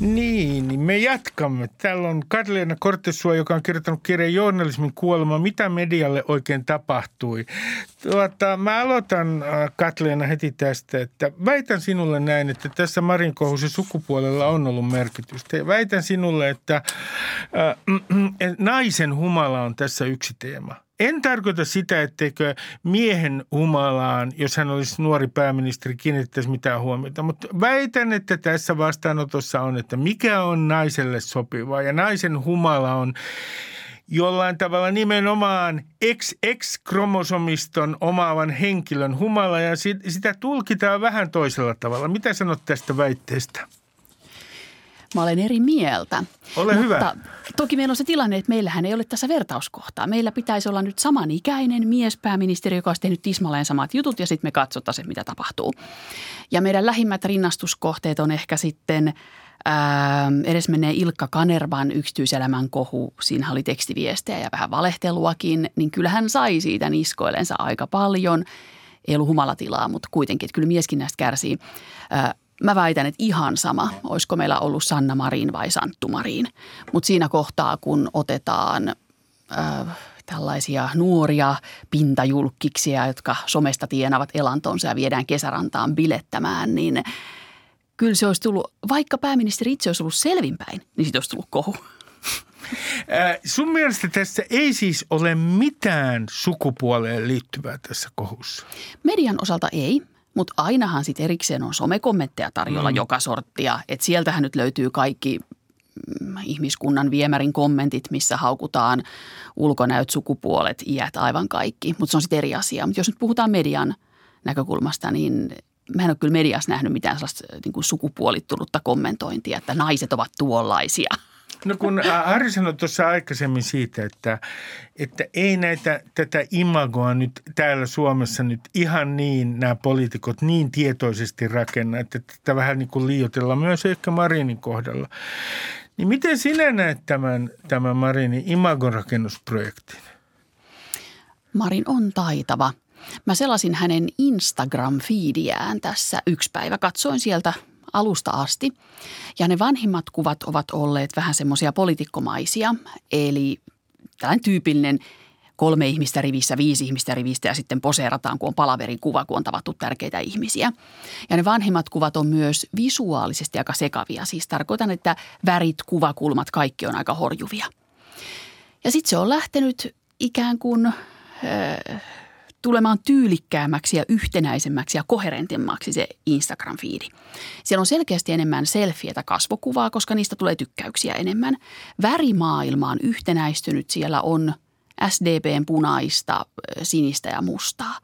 Niin, me jatkamme. Täällä on Katleena Kortesuo, joka on kirjoittanut kirjan Journalismin kuolema. Mitä medialle oikein tapahtui? Tuota, mä aloitan, Katleena, heti tästä, että väitän sinulle näin, että tässä Marin kohussa sukupuolella on ollut merkitystä. Väitän sinulle, että äh, naisen humala on tässä yksi teema. En tarkoita sitä, etteikö miehen humalaan, jos hän olisi nuori pääministeri, kiinnittäisi mitään huomiota. Mutta väitän, että tässä vastaanotossa on, että mikä on naiselle sopivaa. Ja naisen humala on jollain tavalla nimenomaan X X-kromosomiston omaavan henkilön humala. Ja sitä tulkitaan vähän toisella tavalla. Mitä sanot tästä väitteestä? mä olen eri mieltä. Ole Mutta hyvä. Toki meillä on se tilanne, että meillähän ei ole tässä vertauskohtaa. Meillä pitäisi olla nyt samanikäinen miespääministeri, joka olisi tehnyt tismalleen samat jutut ja sitten me katsotaan, mitä tapahtuu. Ja meidän lähimmät rinnastuskohteet on ehkä sitten edes menee Ilkka Kanervan yksityiselämän kohu, siinä oli tekstiviestejä ja vähän valehteluakin, niin kyllähän sai siitä niskoillensa aika paljon. Ei ollut humalatilaa, mutta kuitenkin, että kyllä mieskin näistä kärsii. Mä väitän, että ihan sama, olisiko meillä ollut Sanna Marin vai Santtu Marin. Mutta siinä kohtaa, kun otetaan äh, tällaisia nuoria pintajulkkiksia, jotka somesta tienavat elantonsa ja viedään kesärantaan bilettämään, niin kyllä se olisi tullut, vaikka pääministeri itse olisi ollut selvinpäin, niin siitä olisi tullut kohu. Äh, sun mielestä tässä ei siis ole mitään sukupuoleen liittyvää tässä kohussa? Median osalta ei, mutta ainahan sitten erikseen on somekommentteja tarjolla mm. joka sorttia. Että sieltähän nyt löytyy kaikki mm, ihmiskunnan viemärin kommentit, missä haukutaan ulkonäöt, sukupuolet, iät, aivan kaikki. Mutta se on sitten eri asia. Mutta jos nyt puhutaan median näkökulmasta, niin mä en ole kyllä mediassa nähnyt mitään sellaista niin kuin sukupuolittunutta kommentointia, että naiset ovat tuollaisia. No kun Harri sanoi tuossa aikaisemmin siitä, että, että ei näitä tätä imagoa nyt täällä Suomessa nyt ihan niin nämä poliitikot niin tietoisesti rakenna, että tätä vähän niin kuin liioitellaan myös ehkä Marinin kohdalla. Niin miten sinä näet tämän, tämän Marinin imagon rakennusprojektin? Marin on taitava. Mä selasin hänen Instagram-fiidiään tässä yksi päivä. Katsoin sieltä alusta asti. Ja ne vanhimmat kuvat ovat olleet vähän semmoisia poliitikkomaisia. Eli tällainen tyypillinen kolme ihmistä rivissä, viisi ihmistä rivistä ja sitten poseerataan, kun on palaverin kuva, kun on tavattu tärkeitä ihmisiä. Ja ne vanhimmat kuvat on myös visuaalisesti aika sekavia. Siis tarkoitan, että värit, kuvakulmat, kaikki on aika horjuvia. Ja sitten se on lähtenyt ikään kuin Öö, tulemaan tyylikkäämmäksi ja yhtenäisemmäksi ja koherentemmaksi se Instagram-fiidi. Siellä on selkeästi enemmän selfietä, kasvokuvaa, koska niistä tulee tykkäyksiä enemmän. Värimaailma on yhtenäistynyt. Siellä on S D P:n punaista, sinistä ja mustaa.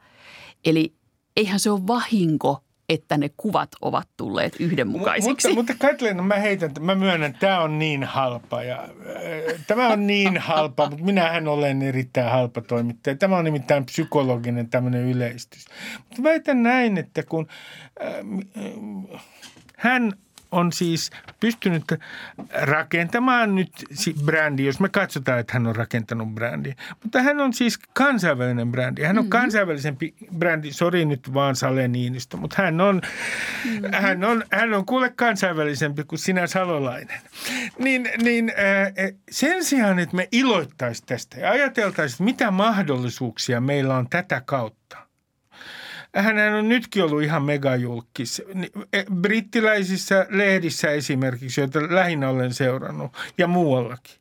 Eli eihän se ole vahinko, että ne kuvat ovat tulleet yhdenmukaisiksi. M- mutta mutta Katleena, mä heitän, mä myönnän, tämä on niin halpa. Ja, äh, tämä on niin halpa, mutta minähän olen erittäin halpa toimittaja. Tämä on nimittäin psykologinen tämmöinen yleistys. Mutta väitän näin, että kun äh, hän on siis pystynyt rakentamaan nyt brändiä, jos me katsotaan, että hän on rakentanut brändiä. Mutta hän on siis kansainvälinen brändi. Hän on mm-hmm. kansainvälisempi brändi, sori nyt vaan Sale Niinistö, mutta hän on, mm-hmm. hän on, hän on kuule kansainvälisempi kuin sinä Salolainen. Niin, niin äh, sen sijaan, että me iloittaisiin tästä ja ajateltaisiin, mitä mahdollisuuksia meillä on tätä kautta. Hänhän on nytkin ollut ihan megajulkkis. Brittiläisissä lehdissä esimerkiksi, joita lähinnä olen seurannut ja muuallakin.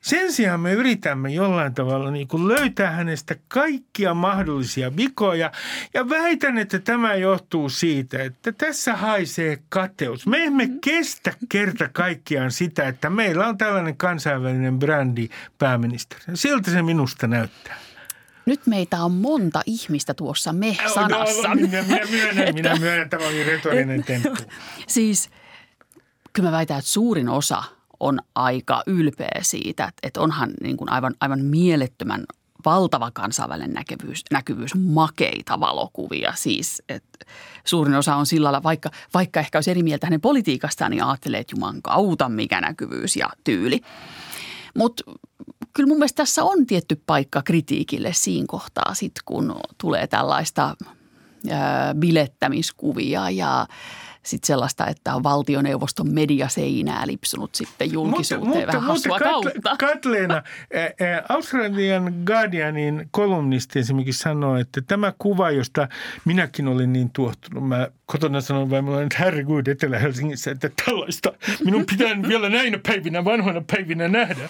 Sen sijaan me yritämme jollain tavalla niin kuin löytää hänestä kaikkia mahdollisia vikoja ja väitän, että tämä johtuu siitä, että tässä haisee kateus. Me emme kestä kerta kaikkiaan sitä, että meillä on tällainen kansainvälinen brändi pääministeri. Siltä se minusta näyttää. Nyt meitä on monta ihmistä tuossa me-sanassa. No, no, minä, minä myönnän, minä myönnän. Tämä oli retorinen temppu. Siis kyllä mä väitän, että suurin osa on aika ylpeä siitä, että onhan niin kuin aivan, aivan mielettömän valtava kansainvälinen näkyvyys, näkyvyys, makeita valokuvia. Siis että suurin osa on sillä lailla, vaikka, vaikka ehkä olisi eri mieltä hänen politiikastaan, niin ajattelee, että juman kautta mikä näkyvyys ja tyyli. Mutta kyllä mun mielestä tässä on tietty paikka kritiikille siinä kohtaa sit, kun tulee tällaista ää, bilettämiskuvia ja sitten sellaista, että on valtioneuvoston mediaseinää lipsunut sitten julkisuuteen mutta, vähän mutta, hassua mutta, kautta. Katleena, Australian Guardianin kolumnisti esimerkiksi sanoi, että tämä kuva, josta minäkin olin niin tuohtunut, mä kotona sanoin vain, mulla on nyt herregud Etelä-Helsingissä, että tällaista minun pitää vielä näinä päivinä, vanhoina päivinä nähdä.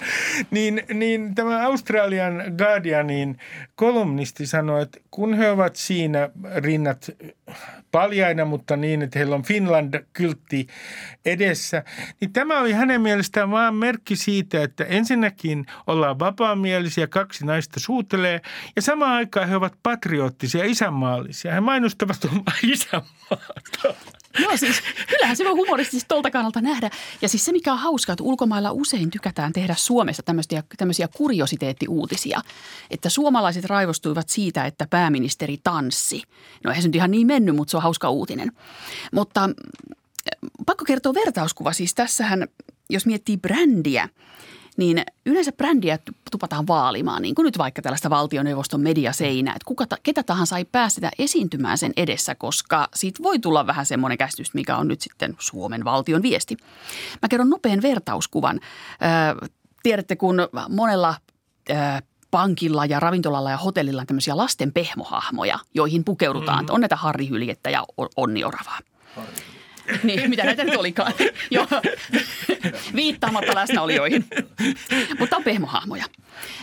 Niin, niin tämä Australian Guardianin kolumnisti sanoi, että kun he ovat siinä rinnat paljaina, mutta niin, että heillä on Finland-kyltti edessä, niin tämä oli hänen mielestään vaan merkki siitä, että ensinnäkin ollaan vapaamielisiä, kaksi naista suutelee ja samaan aikaan he ovat patriottisia, isänmaallisia. He mainostavat omaa isänmaata. Joo, siis kyllähän se voi humoristisesti tuolta kannalta nähdä. Ja siis se, mikä on hauskaa, että ulkomailla usein tykätään tehdä Suomesta tämmöisiä, tämmöisiä kuriositeettiuutisia. Että suomalaiset raivostuivat siitä, että pääministeri tanssi. No eihän se nyt ihan niin mennyt, mutta se on hauska uutinen. Mutta pakko kertoa vertauskuva. Siis tässähän, jos miettii brändiä, niin yleensä brändiä tupataan vaalimaan, niin kuin nyt vaikka tällaista valtioneuvoston mediaseinää, että kuka ta, ketä tahansa ei päästetä esiintymään sen edessä, koska siitä voi tulla vähän semmoinen käsitys, mikä on nyt sitten Suomen valtion viesti. Mä kerron nopean vertauskuvan. Äh, tiedätte, kun monella äh, pankilla ja ravintolalla ja hotellilla on tämmöisiä lasten pehmohahmoja, joihin pukeudutaan. Mm-hmm. On näitä Harri Hyljettä ja Onni Oravaa. Harri. Niin, mitä näitä nyt olikaan. Jo. Viittaamatta läsnäolijoihin. Mutta on pehmohahmoja.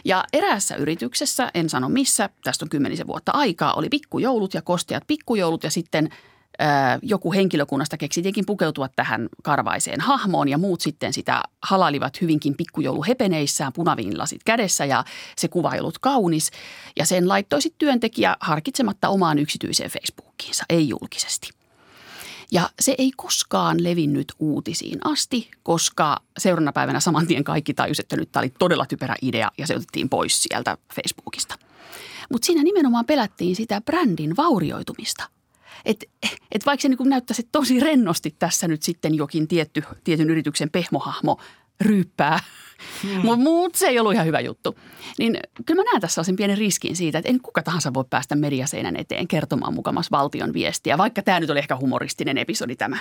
Ja eräässä yrityksessä, en sano missä, tästä on kymmenisen vuotta aikaa, oli pikkujoulut ja kosteat pikkujoulut. Ja sitten äh, joku henkilökunnasta keksi tietenkin pukeutua tähän karvaiseen hahmoon. Ja muut sitten sitä halailivat hyvinkin pikkujouluhepeneissään, punaviinilasit kädessä. Ja se kuva ei ollut kaunis. Ja sen laittoi sitten työntekijä harkitsematta omaan yksityiseen Facebookiinsa, ei julkisesti. Ja se ei koskaan levinnyt uutisiin asti, koska seuraavana päivänä saman tien kaikki tajusivat, että nyt tämä oli todella typerä idea ja se otettiin pois sieltä Facebookista. Mutta siinä nimenomaan pelättiin sitä brändin vaurioitumista. Että et vaikka se niin näyttäisi tosi rennosti tässä nyt sitten jokin tietty, tietyn yrityksen pehmohahmo ryyppää, hmm. mutta se ei ollut ihan hyvä juttu. Niin kyllä mä näen tässä sen pienen riskin siitä, että en kuka tahansa voi päästä mediaseinän eteen kertomaan mukamas valtion viestiä, vaikka tämä nyt oli ehkä humoristinen episodi tämä.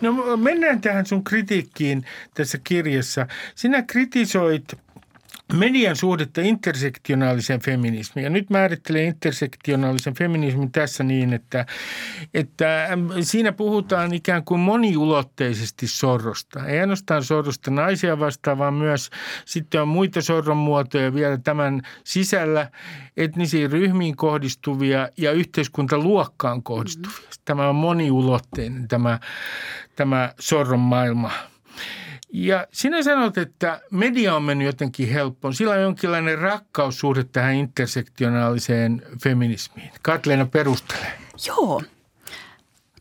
No mennään tähän sun kritiikkiin tässä kirjassa. Sinä kritisoit median suhdetta intersektionaaliseen feminismiin. Ja nyt määrittelen intersektionaalisen feminismin tässä niin, että, että siinä puhutaan ikään kuin moniulotteisesti sorrosta. Ei ainoastaan sorrosta naisia vastaan, vaan myös sitten on muita sorron muotoja vielä tämän sisällä, etnisiin ryhmiin kohdistuvia ja yhteiskuntaluokkaan kohdistuvia. Mm-hmm. Tämä on moniulotteinen tämä, tämä sorron maailma. Ja sinä sanot, että media on mennyt jotenkin helppoon. Sillä on jonkinlainen rakkaussuhde tähän intersektionaaliseen feminismiin. Katleena perustelee. Joo.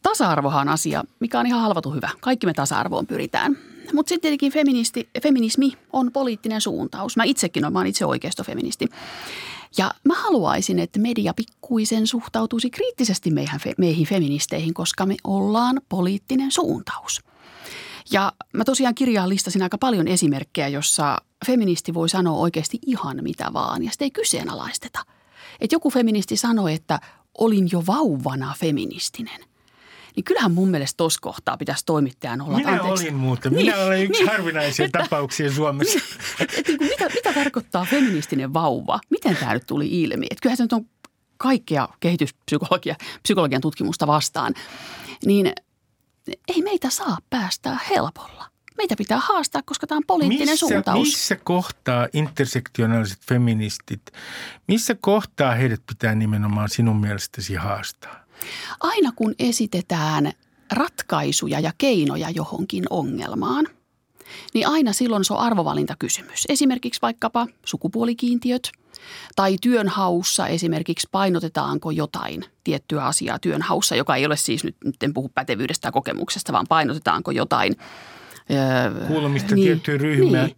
Tasa-arvohan asia, mikä on ihan halvatu hyvä. Kaikki me tasa-arvoon pyritään. Mutta sitten tietenkin feministi, feminismi on poliittinen suuntaus. Mä itsekin olen, mä olen itse oikeistofeministi. Ja mä haluaisin, että media pikkuisen suhtautuisi kriittisesti meihin, meihin feministeihin, koska me ollaan poliittinen suuntaus. Ja mä tosiaan kirjaan listasin aika paljon esimerkkejä, jossa feministi voi sanoa oikeasti ihan mitä vaan ja sitä ei kyseenalaisteta. Että joku feministi sanoi, että olin jo vauvana feministinen. Niin kyllähän mun mielestä tuossa kohtaa pitäisi toimittajan olla. Minä anteeksi. Olin muuten. Niin, minä olen yksi niin, harvinaisia että, tapauksia Suomessa. Niin, et, et, mitä, mitä tarkoittaa feministinen vauva? Miten tämä nyt tuli ilmi? Että kyllähän se nyt on kaikkea kehityspsykologia, psykologian tutkimusta vastaan. Niin ei meitä saa päästää helpolla. Meitä pitää haastaa, koska tämä on poliittinen missä, suuntaus. Missä kohtaa intersektionaaliset feministit, missä kohtaa heidät pitää nimenomaan sinun mielestäsi haastaa? Aina kun esitetään ratkaisuja ja keinoja johonkin ongelmaan, niin aina silloin se on arvovalintakysymys. Esimerkiksi vaikkapa sukupuolikiintiöt tai työnhaussa esimerkiksi painotetaanko jotain tiettyä asiaa työnhaussa, joka ei ole siis nyt, nyt en puhu pätevyydestä ja kokemuksesta, vaan painotetaanko jotain. Öö, Kuulumista niin, tiettyä ryhmää. Niin.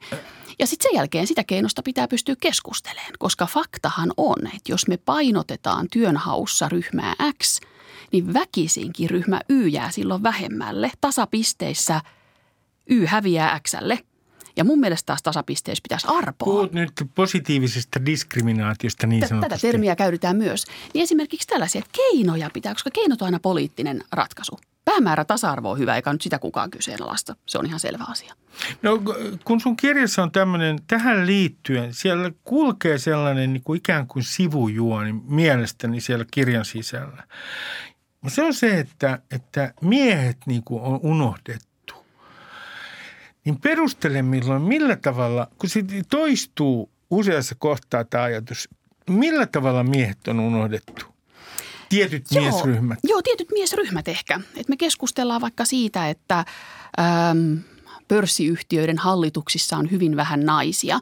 Ja sitten sen jälkeen sitä keinosta pitää pystyä keskustelemaan, koska faktahan on, että jos me painotetaan työnhaussa ryhmää X, niin väkisinkin ryhmä Y jää silloin vähemmälle tasapisteissä. Y häviää X:lle. Ja mun mielestä taas tasapisteissä pitäisi arpoa. Puhut nyt positiivisesta diskriminaatiosta niin sanotusti. Tätä termiä käytetään myös. Niin esimerkiksi tällaisia keinoja pitää, koska keinot on aina poliittinen ratkaisu. Päämäärä tasa-arvo on hyvä, eikä nyt sitä kukaan kyseenalaista. Se on ihan selvä asia. No kun sun kirjassa on tämmöinen tähän liittyen, siellä kulkee sellainen niin kuin ikään kuin sivujuoni mielestäni siellä kirjan sisällä. Se on se, että, että miehet niin kuin on unohdettu. Niin perustele milloin, millä tavalla, kun se toistuu useassa kohtaa tämä ajatus, millä tavalla miehet on unohdettu? Tietyt joo, miesryhmät. Joo, tietyt miesryhmät ehkä. Et me keskustellaan vaikka siitä, että äm, pörssiyhtiöiden hallituksissa on hyvin vähän naisia,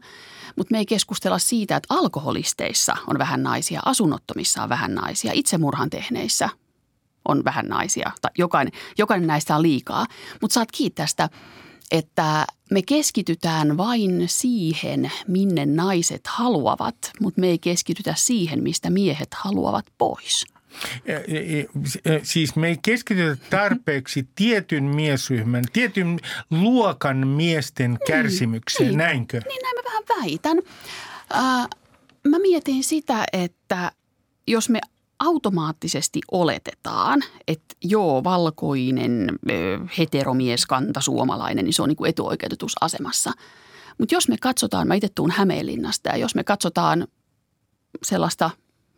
mutta me ei keskustella siitä, että alkoholisteissa on vähän naisia, asunnottomissa on vähän naisia, itsemurhan tehneissä on vähän naisia, tai jokainen, jokainen näistä on liikaa. Mutta saat kiittää sitä, että me keskitytään vain siihen, minne naiset haluavat, mutta me ei keskitytä siihen, mistä miehet haluavat pois. Siis me ei keskitytä tarpeeksi tietyn miesryhmän, tietyn luokan miesten kärsimykseen, niin, näinkö? Niin, näin mä vähän väitän. Äh, mä mietin sitä, että jos me automaattisesti oletetaan, että joo, valkoinen heteromies, kantasuomalainen, niin se on niin kuin etuoikeutetusasemassa. Mutta jos me katsotaan, mä itse tuun Hämeenlinnasta, ja jos me katsotaan sellaista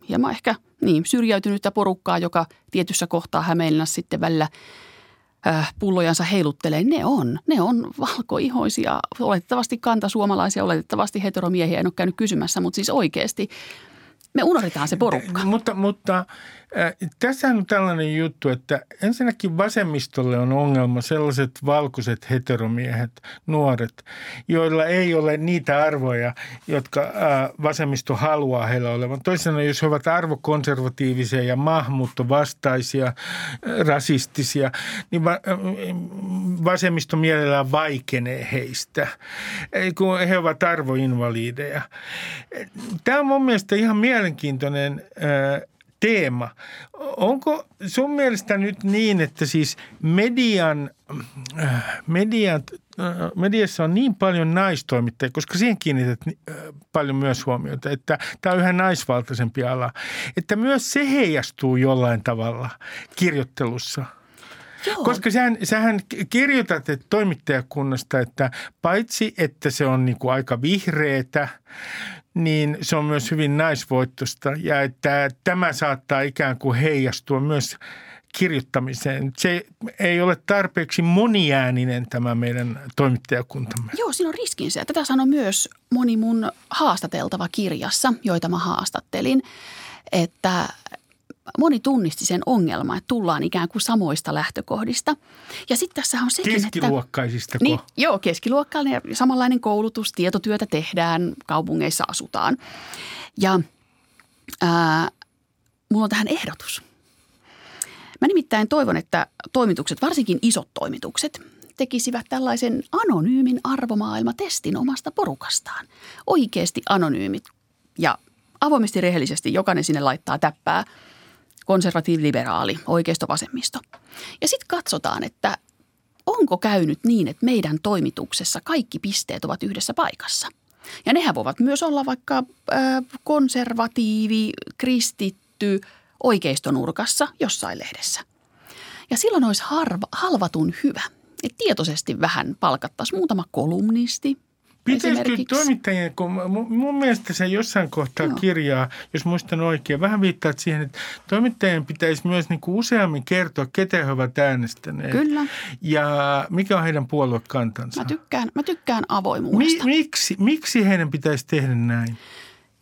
hieman ehkä niin syrjäytynyttä porukkaa, joka tietyssä kohtaa Hämeenlinnassa sitten välillä äh, pullojansa heiluttelee, ne on. Ne on valkoihoisia, oletettavasti kantasuomalaisia, oletettavasti heteromiehiä, en ole käynyt kysymässä, mutta siis oikeasti me unohdetaan se porukka. Mutta, mutta äh, tässä on tällainen juttu, että ensinnäkin vasemmistolle on ongelma sellaiset valkoiset heteromiehet, nuoret, joilla ei ole niitä arvoja, jotka äh, vasemmisto haluaa heillä olevan. Toisena, jos he ovat arvokonservatiivisia ja maahanmuuttovastaisia, rasistisia, niin va- vasemmisto mielellään vaikenee heistä, kun he ovat arvoinvaliideja. Tämä on mun mielestä ihan mielenkiintoinen. Mielenkiintoinen teema. Onko sun mielestä nyt niin, että siis median, median, mediassa on niin paljon naistoimittajia, koska siihen kiinnität paljon myös huomiota, että tämä on yhä naisvaltaisempi ala, että myös se heijastuu jollain tavalla kirjoittelussa? Joo. Koska sähän, sähän kirjoitat toimittajakunnasta, että paitsi että se on niin kuin aika vihreätä, niin se on myös hyvin naisvoittoista ja että tämä saattaa ikään kuin heijastua myös kirjoittamiseen. Se ei ole tarpeeksi moniääninen tämä meidän toimittajakuntamme. Joo, siinä on riskinsä. Tätä sanoi myös moni mun haastateltava kirjassa, joita mä haastattelin, että moni tunnisti sen ongelman, että tullaan ikään kuin samoista lähtökohdista. Ja sitten tässä on sekin, että keskiluokkaisista. Niin, joo, keskiluokkainen ja samanlainen koulutus, tietotyötä tehdään, kaupungeissa asutaan. Ja ää, mulla on tähän ehdotus. Mä nimittäin toivon, että toimitukset, varsinkin isot toimitukset, tekisivät tällaisen anonyymin arvomaailmatestin omasta porukastaan. Oikeasti anonyymit ja avoimesti rehellisesti jokainen sinne laittaa täppää. Konservatiiviliberaali, oikeisto-vasemmisto. Ja sitten katsotaan, että onko käynyt niin, että meidän toimituksessa kaikki pisteet ovat yhdessä paikassa. Ja nehän voivat myös olla vaikka äh, konservatiivi, kristitty, oikeistonurkassa jossain lehdessä. Ja silloin olisi harva, halvatun hyvä, että tietoisesti vähän palkattaisiin muutama kolumnisti. Pitäisikö toimittajien, kun mun mielestä se jossain kohtaa Joo. kirjaa, jos muistan oikein, vähän viittaat siihen, että toimittajien pitäisi myös niin kuin useammin kertoa, ketä he ovat äänestäneet. Kyllä. Ja mikä on heidän puoluekantansa. Mä tykkään, mä tykkään avoimuudesta. Mi- miksi, miksi heidän pitäisi tehdä näin?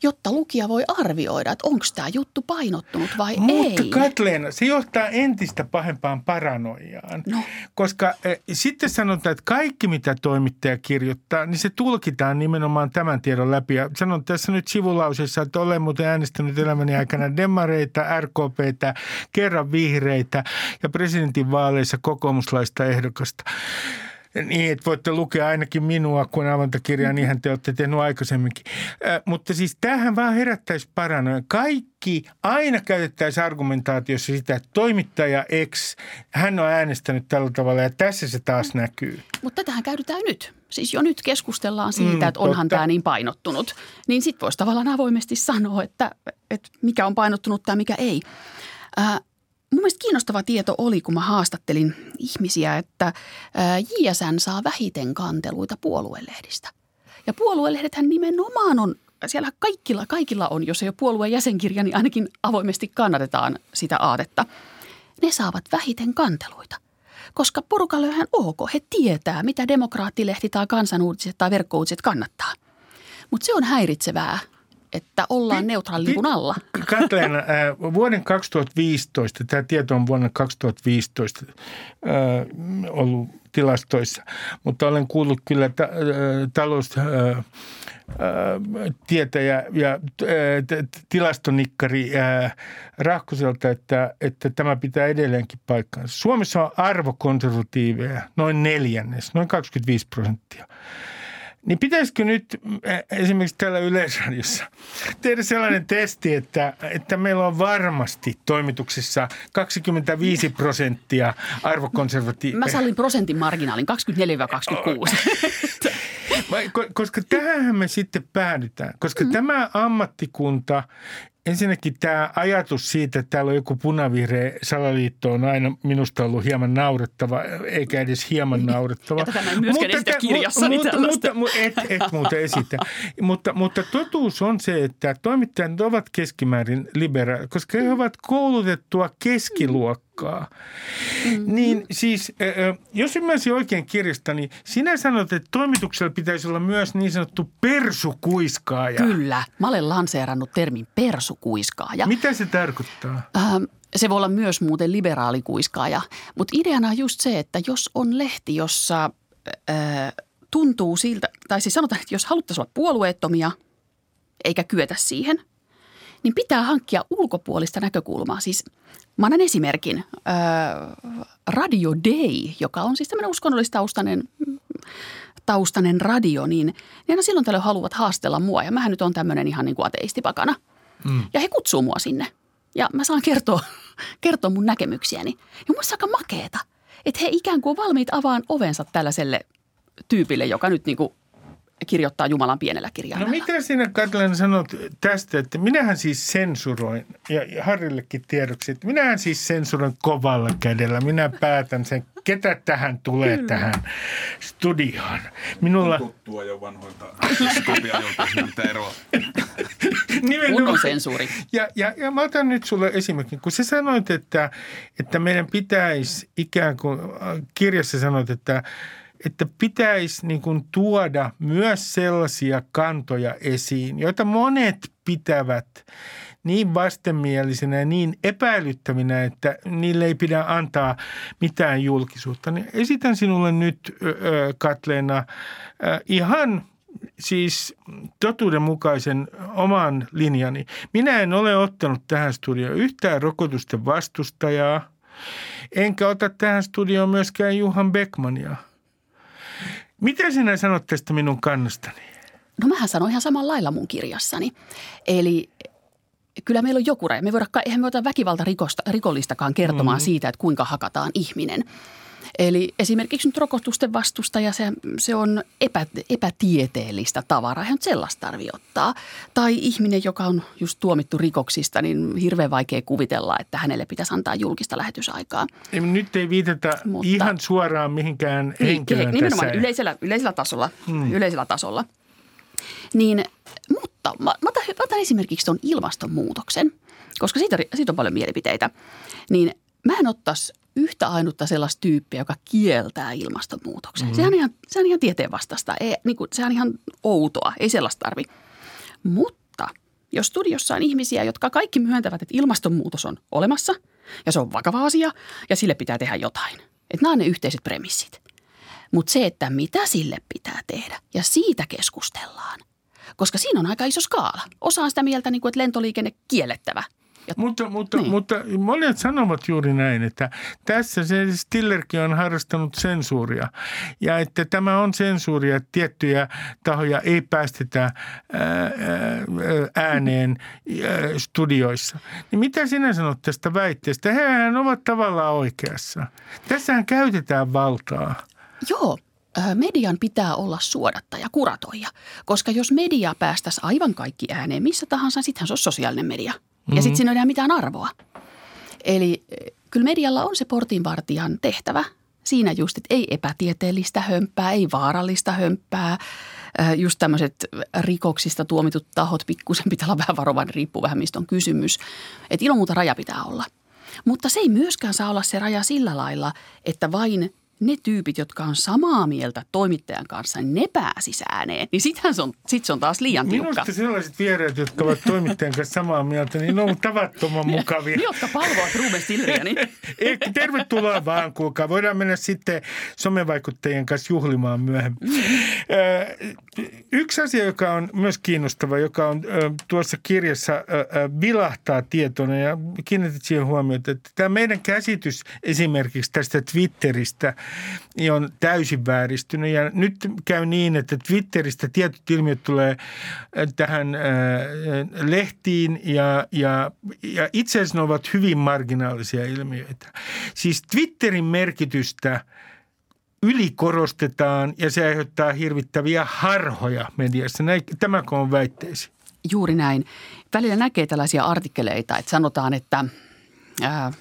Jotta lukija voi arvioida, että onko tämä juttu painottunut vai Mutta, ei. Mutta Katleena, se johtaa entistä pahempaan paranoiaan, no. koska eh, sitten sanotaan, että kaikki mitä toimittaja kirjoittaa, niin se tulkitaan nimenomaan tämän tiedon läpi. Ja sanon tässä nyt sivulauseessa, että olen muuten äänestänyt elämäni aikana demareita, R K P:tä, kerran vihreitä ja presidentinvaaleissa kokoomuslaista ehdokasta. Niin, että voitte lukea ainakin minua, kun avontakirjaa, niinhän te olette tehneet aikaisemminkin. Äh, mutta siis tämähän vaan herättäisi paranoja. Kaikki aina käytettäisiin argumentaatiossa sitä, että toimittaja X, hän on äänestänyt tällä tavalla ja tässä se taas mm. näkyy. Mutta tätähän käytetään nyt. Siis jo nyt keskustellaan siitä, mm, että onhan tämä niin painottunut. Niin sitten voisi tavallaan avoimesti sanoa, että, että mikä on painottunut tai mikä ei. Äh, Mun mielestä kiinnostava tieto oli, kun mä haastattelin ihmisiä, että J S N saa vähiten kanteluita puoluelehdistä. Ja puoluelehdethän nimenomaan on, siellä kaikilla, kaikilla on, jos ei ole puolueen jäsenkirja, niin ainakin avoimesti kannatetaan sitä aatetta. Ne saavat vähiten kanteluita, koska porukalle on ihan ok. He tietää, mitä Demokraattilehti tai Kansanuutiset tai Verkkouutiset kannattaa. Mutta se on häiritsevää että ollaan neutraalilipun alla. Katleena, vuoden kaksituhattaviisitoista, tämä tieto on vuonna kaksituhattaviisitoista ollut tilastoissa, mutta olen kuullut kyllä ta- taloustietäjä ja tilastonikkari Rahkoselta, että, että tämä pitää edelleenkin paikkaansa. Suomessa on arvokonservatiiveja noin neljännes, noin kaksikymmentäviisi prosenttia. Niin pitäisikö nyt esimerkiksi täällä Yleisradiossa tehdä sellainen testi, että, että meillä on varmasti toimituksessa kaksikymmentäviisi prosenttia arvokonservatiiveja? Mä sallin prosentin marginaalin, kaksikymmentäneljä–kaksikymmentäkuusi. Koska tähän me sitten päädytään, koska mm-hmm. tämä ammattikunta, ensinnäkin tämä ajatus siitä, että täällä on joku punavihreä salaliitto on aina minusta ollut hieman naurettava, eikä edes hieman naurettava. Ja tätä en myöskään esitä kirjassani tällaista. Et, et muuten esitä. mutta, mutta totuus on se, että toimittajat ovat keskimäärin liberaalit, koska he ovat koulutettua keskiluokkaa. Mm-hmm. Niin siis, jos ymmärsin oikein kirjasta, niin sinä sanot, että toimituksella pitäisi olla myös niin sanottu persukuiskaaja. Kyllä. Mä olen lanseerannut termin persukuiskaaja. Mitä se tarkoittaa? Ähm, se voi olla myös muuten liberaalikuiskaaja, mutta ideana on just se, että jos on lehti, jossa äh, tuntuu siltä, tai siis sanotaan, että jos haluttaisiin olla puolueettomia eikä kyetä siihen, niin pitää hankkia ulkopuolista näkökulmaa. Siis mä annan esimerkin. Radio Day, joka on siis tämmöinen uskonnollistaustainen taustainen radio, niin ne aina silloin tällöin haluavat haastella mua. Ja mähän nyt on tämmöinen ihan niin kuin ateistipakana. Mm. Ja he kutsuu mua sinne. Ja mä saan kertoa, kertoa mun näkemyksiäni. Ja mun mielestä aika makeeta, että he ikään kuin valmiit avaan ovensa tällaiselle tyypille, joka nyt niin kuin kirjoittaa Jumalan pienellä kirjaimella. No mitä sinä, Katleena, sanot tästä, että minähän siis sensuroin, ja Harrillekin tiedoksi, että minähän siis sensuroin kovalla kädellä. Minä päätän sen, ketä tähän tulee Kyllä. tähän studioon. Minulla... Tuttua jo vanhoilta Stubbia, jolta sinulta eroa. Kunnon sensuuri. Ja, ja, ja mä otan nyt sulle esimerkiksi, kun sä sanoit, että, että meidän pitäisi ikään kuin, kirjassa sanoit, että että pitäisi niin kuin tuoda myös sellaisia kantoja esiin, joita monet pitävät niin vastenmielisenä ja niin epäilyttävinä, että niille ei pidä antaa mitään julkisuutta. Niin esitän sinulle nyt, Katleena, ihan siis totuudenmukaisen oman linjani. Minä en ole ottanut tähän studioon yhtään rokotusten vastustajaa, enkä ota tähän studioon myöskään Juhan Beckmania. Mitä sinä sanot tästä minun kannastani? No mähän sanoin ihan samalla lailla mun kirjassani. Eli kyllä meillä on joku raja. Me voidaan, eihän me ota väkivaltarikollistakaan kertomaan mm-hmm. siitä, että kuinka hakataan ihminen. Eli esimerkiksi nyt rokotusten vastustaja, se, se on epä, epätieteellistä tavaraa. Eihän sellaista tarvitse ottaa. Tai ihminen, joka on just tuomittu rikoksista, niin hirveän vaikea kuvitella, että hänelle pitäisi antaa julkista lähetysaikaa. Ei, nyt ei viitata Mutta, ihan suoraan mihinkään henkilöön tässä. Nimenomaan yleisellä, yleisellä tasolla. Hmm. Yleisellä tasolla. Niin, mutta mä, mä otan, mä otan esimerkiksi tuon ilmastonmuutoksen, koska siitä, siitä on paljon mielipiteitä. Niin mä en ottaisi yhtä ainutta sellaista tyyppiä, joka kieltää ilmastonmuutoksen. Mm-hmm. Sehän on ihan, sehän ihan tieteenvastaista. Ei, niin kuin, sehän on ihan outoa. Ei sellaista tarvi. Mutta jos studiossa on ihmisiä, jotka kaikki myöntävät, että ilmastonmuutos on olemassa ja se on vakava asia ja sille pitää tehdä jotain. Että nämä on ne yhteiset premissit. Mutta se, että mitä sille pitää tehdä ja siitä keskustellaan, koska siinä on aika iso skaala. Osa on sitä mieltä, niin kuin, että lentoliikenne kiellettävä. Ja, mutta, mutta, niin. mutta monet sanovat juuri näin, että tässä se Stillerkin on harrastanut sensuuria ja että tämä on sensuuria, että tiettyjä tahoja ei päästetä ääneen studioissa. Niin mitä sinä sanot tästä väitteestä? Hehän ovat tavallaan oikeassa. Tässähän käytetään valtaa. Joo. Median pitää olla suodattaja, kuratoija, koska jos media päästäisi aivan kaikki ääneen missä tahansa, sittenhän se on sosiaalinen media. Ja mm-hmm. sitten siinä ei ole mitään arvoa. Eli kyllä medialla on se portinvartijan tehtävä siinä just, että ei epätieteellistä hömppää, ei vaarallista hömppää. Just tämmöiset rikoksista tuomitut tahot, pikkusen pitää olla vähän varovainen, riippuu vähän mistä on kysymys. Että ilman muuta raja pitää olla. Mutta se ei myöskään saa olla se raja sillä lailla, että vain ne tyypit, jotka on samaa mieltä toimittajan kanssa, ne pääsis ääneen. Niin sittenhän se on, sit se on taas liian tiukka. Minusta sellaiset vieraat, jotka ovat toimittajan kanssa samaa mieltä, niin ne on tavattoman mukavia. Ne, jotka palvovat Ruben Stilleria, niin. Ehkä tervetuloa vaan, kuulkaa. Voidaan mennä sitten somevaikuttajien kanssa juhlimaan myöhemmin. Yksi asia, joka on myös kiinnostava, joka on tuossa kirjassa vilahtaa tietona ja kiinnitit siihen huomiota, että tämä meidän käsitys esimerkiksi tästä Twitteristä on täysin vääristynyt ja nyt käy niin, että Twitteristä tietyt ilmiöt tulee tähän lehtiin ja, ja, ja itse asiassa ne ovat hyvin marginaalisia ilmiöitä. Siis Twitterin merkitystä ylikorostetaan ja se aiheuttaa hirvittäviä harhoja mediassa. Tämäkö on väitteesi? Juuri näin. Välillä näkee tällaisia artikkeleita, että sanotaan, että ää,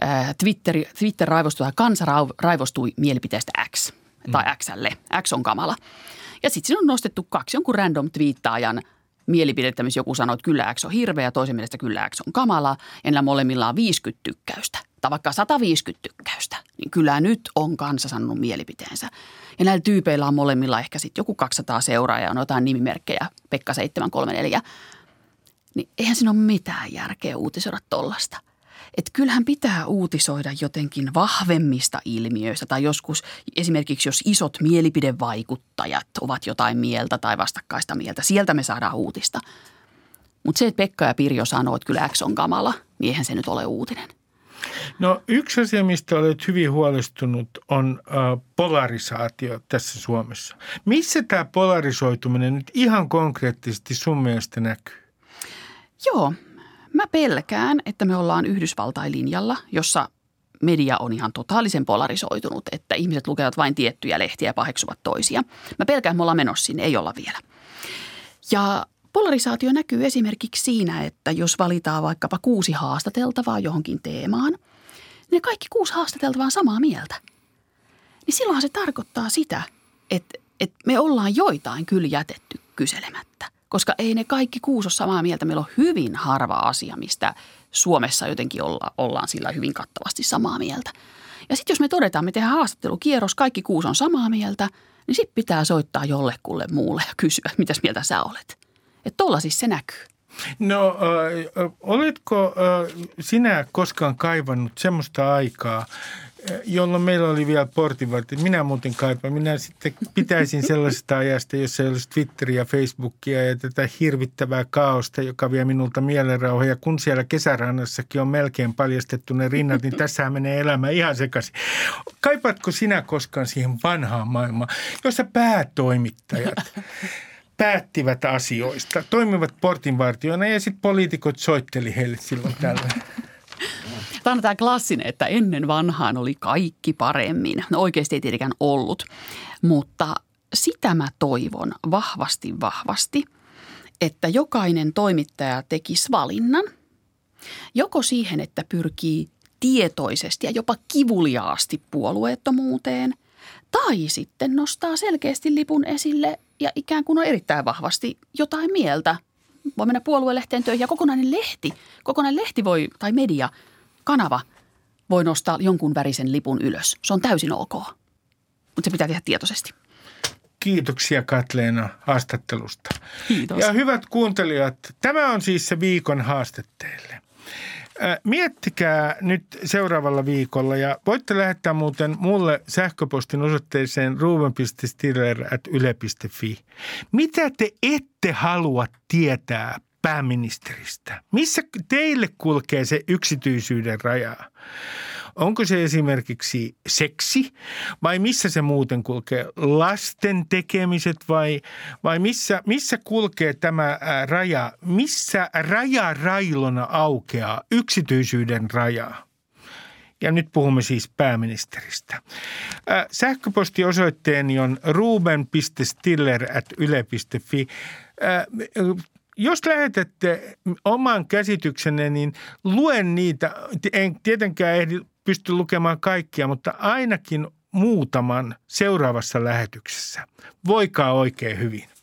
ää, Twitter, Twitter raivostuu tai kansa raivostui mielipiteestä X tai mm. Xlle. X on kamala. Ja sitten siinä on nostettu kaksi jonkun random twiittaajan mielipidettä, missä joku sanoo, että kyllä X on hirveä ja toisen mielestä kyllä X on kamala. Ja näillä molemmilla on viisikymmentä tykkäystä tai vaikka sata viisikymmentä tykkäystä, niin kyllä nyt on kansa sanonut mielipiteensä. Ja näillä tyypeillä on molemmilla ehkä sitten joku kaksisataa seuraajaa, on jotain nimimerkkejä, Pekka seitsemän kolme neljä. Niin eihän siinä ole mitään järkeä uutisoida tollasta. Että kyllähän pitää uutisoida jotenkin vahvemmista ilmiöistä tai joskus esimerkiksi jos isot mielipidevaikuttajat ovat jotain mieltä tai vastakkaista mieltä, sieltä me saadaan uutista. Mutta se, että Pekka ja Pirjo sanoo, että kyllä X on kamala, niin eihän se nyt ole uutinen. No yksi asia, mistä olet hyvin huolestunut, on polarisaatio tässä Suomessa. Missä tämä polarisoituminen nyt ihan konkreettisesti sun mielestä näkyy? Joo, mä pelkään, että me ollaan Yhdysvaltain linjalla, jossa media on ihan totaalisen polarisoitunut, että ihmiset lukevat vain tiettyjä lehtiä ja paheksuvat toisia. Mä pelkään, että me ollaan menossa sinne, ei olla vielä. Ja polarisaatio näkyy esimerkiksi siinä, että jos valitaan vaikkapa kuusi haastateltavaa johonkin teemaan, niin kaikki kuusi haastateltavaa on samaa mieltä. Niin silloinhan se tarkoittaa sitä, että, että me ollaan joitain kyllä jätetty kyselemättä, koska ei ne kaikki kuusi ole samaa mieltä. Meillä on hyvin harva asia, mistä Suomessa jotenkin olla, ollaan sillä hyvin kattavasti samaa mieltä. Ja sitten jos me todetaan, me tehdään haastattelukierros, kaikki kuusi on samaa mieltä, niin sitten pitää soittaa jollekulle muulle ja kysyä, että mitäs mieltä sä olet. Että tuolla siis se näkyy. No äh, oletko äh, sinä koskaan kaivannut semmoista aikaa, jolloin meillä oli vielä portinvartija. Minä muuten kaipaan. Minä sitten pitäisin sellaisesta ajasta, jossa ei olisi Twitteriä, Facebookia ja tätä hirvittävää kaaosta, joka vie minulta mielenrauhaa. Ja kun siellä kesärannassakin on melkein paljastettu ne rinnat, niin tässähän menee elämä ihan sekaisin. Kaipaatko sinä koskaan siihen vanhaan maailmaan, jossa päätoimittajat päättivät asioista, toimivat portinvartijoina ja sitten poliitikot soitteli heille silloin tällöin? Tämä on tämä klassinen, että ennen vanhaan oli kaikki paremmin. No oikeasti ei tietenkään ollut, mutta sitä mä toivon vahvasti vahvasti, että jokainen toimittaja tekisi valinnan joko siihen, että pyrkii tietoisesti ja jopa kivuliaasti puolueettomuuteen tai sitten nostaa selkeästi lipun esille ja ikään kuin on erittäin vahvasti jotain mieltä. Voi mennä puoluelehteen töihin ja kokonainen lehti, kokonainen lehti voi, tai media, kanava voi nostaa jonkun värisen lipun ylös. Se on täysin ok, mutta se pitää tehdä tietoisesti. Kiitoksia Katleena haastattelusta. Kiitos. Ja hyvät kuuntelijat, tämä on siis se viikon haaste teille. Miettikää nyt seuraavalla viikolla ja voitte lähettää muuten mulle sähköpostin osoitteeseen ruben piste stiller ät yle piste fi. Mitä te ette halua tietää pääministeristä? Missä teille kulkee se yksityisyyden raja? Onko se esimerkiksi seksi vai missä se muuten kulkee? Lasten tekemiset vai, vai missä, missä kulkee tämä raja? Missä raja railona aukeaa yksityisyyden rajaa? Ja nyt puhumme siis pääministeristä. Sähköpostiosoitteeni on ruben piste stiller ät yle piste fi. Jos lähetätte oman käsityksenne, niin luen niitä. En tietenkään ehdi pysty lukemaan kaikkia, mutta ainakin muutaman seuraavassa lähetyksessä. Voikaa oikein hyvin.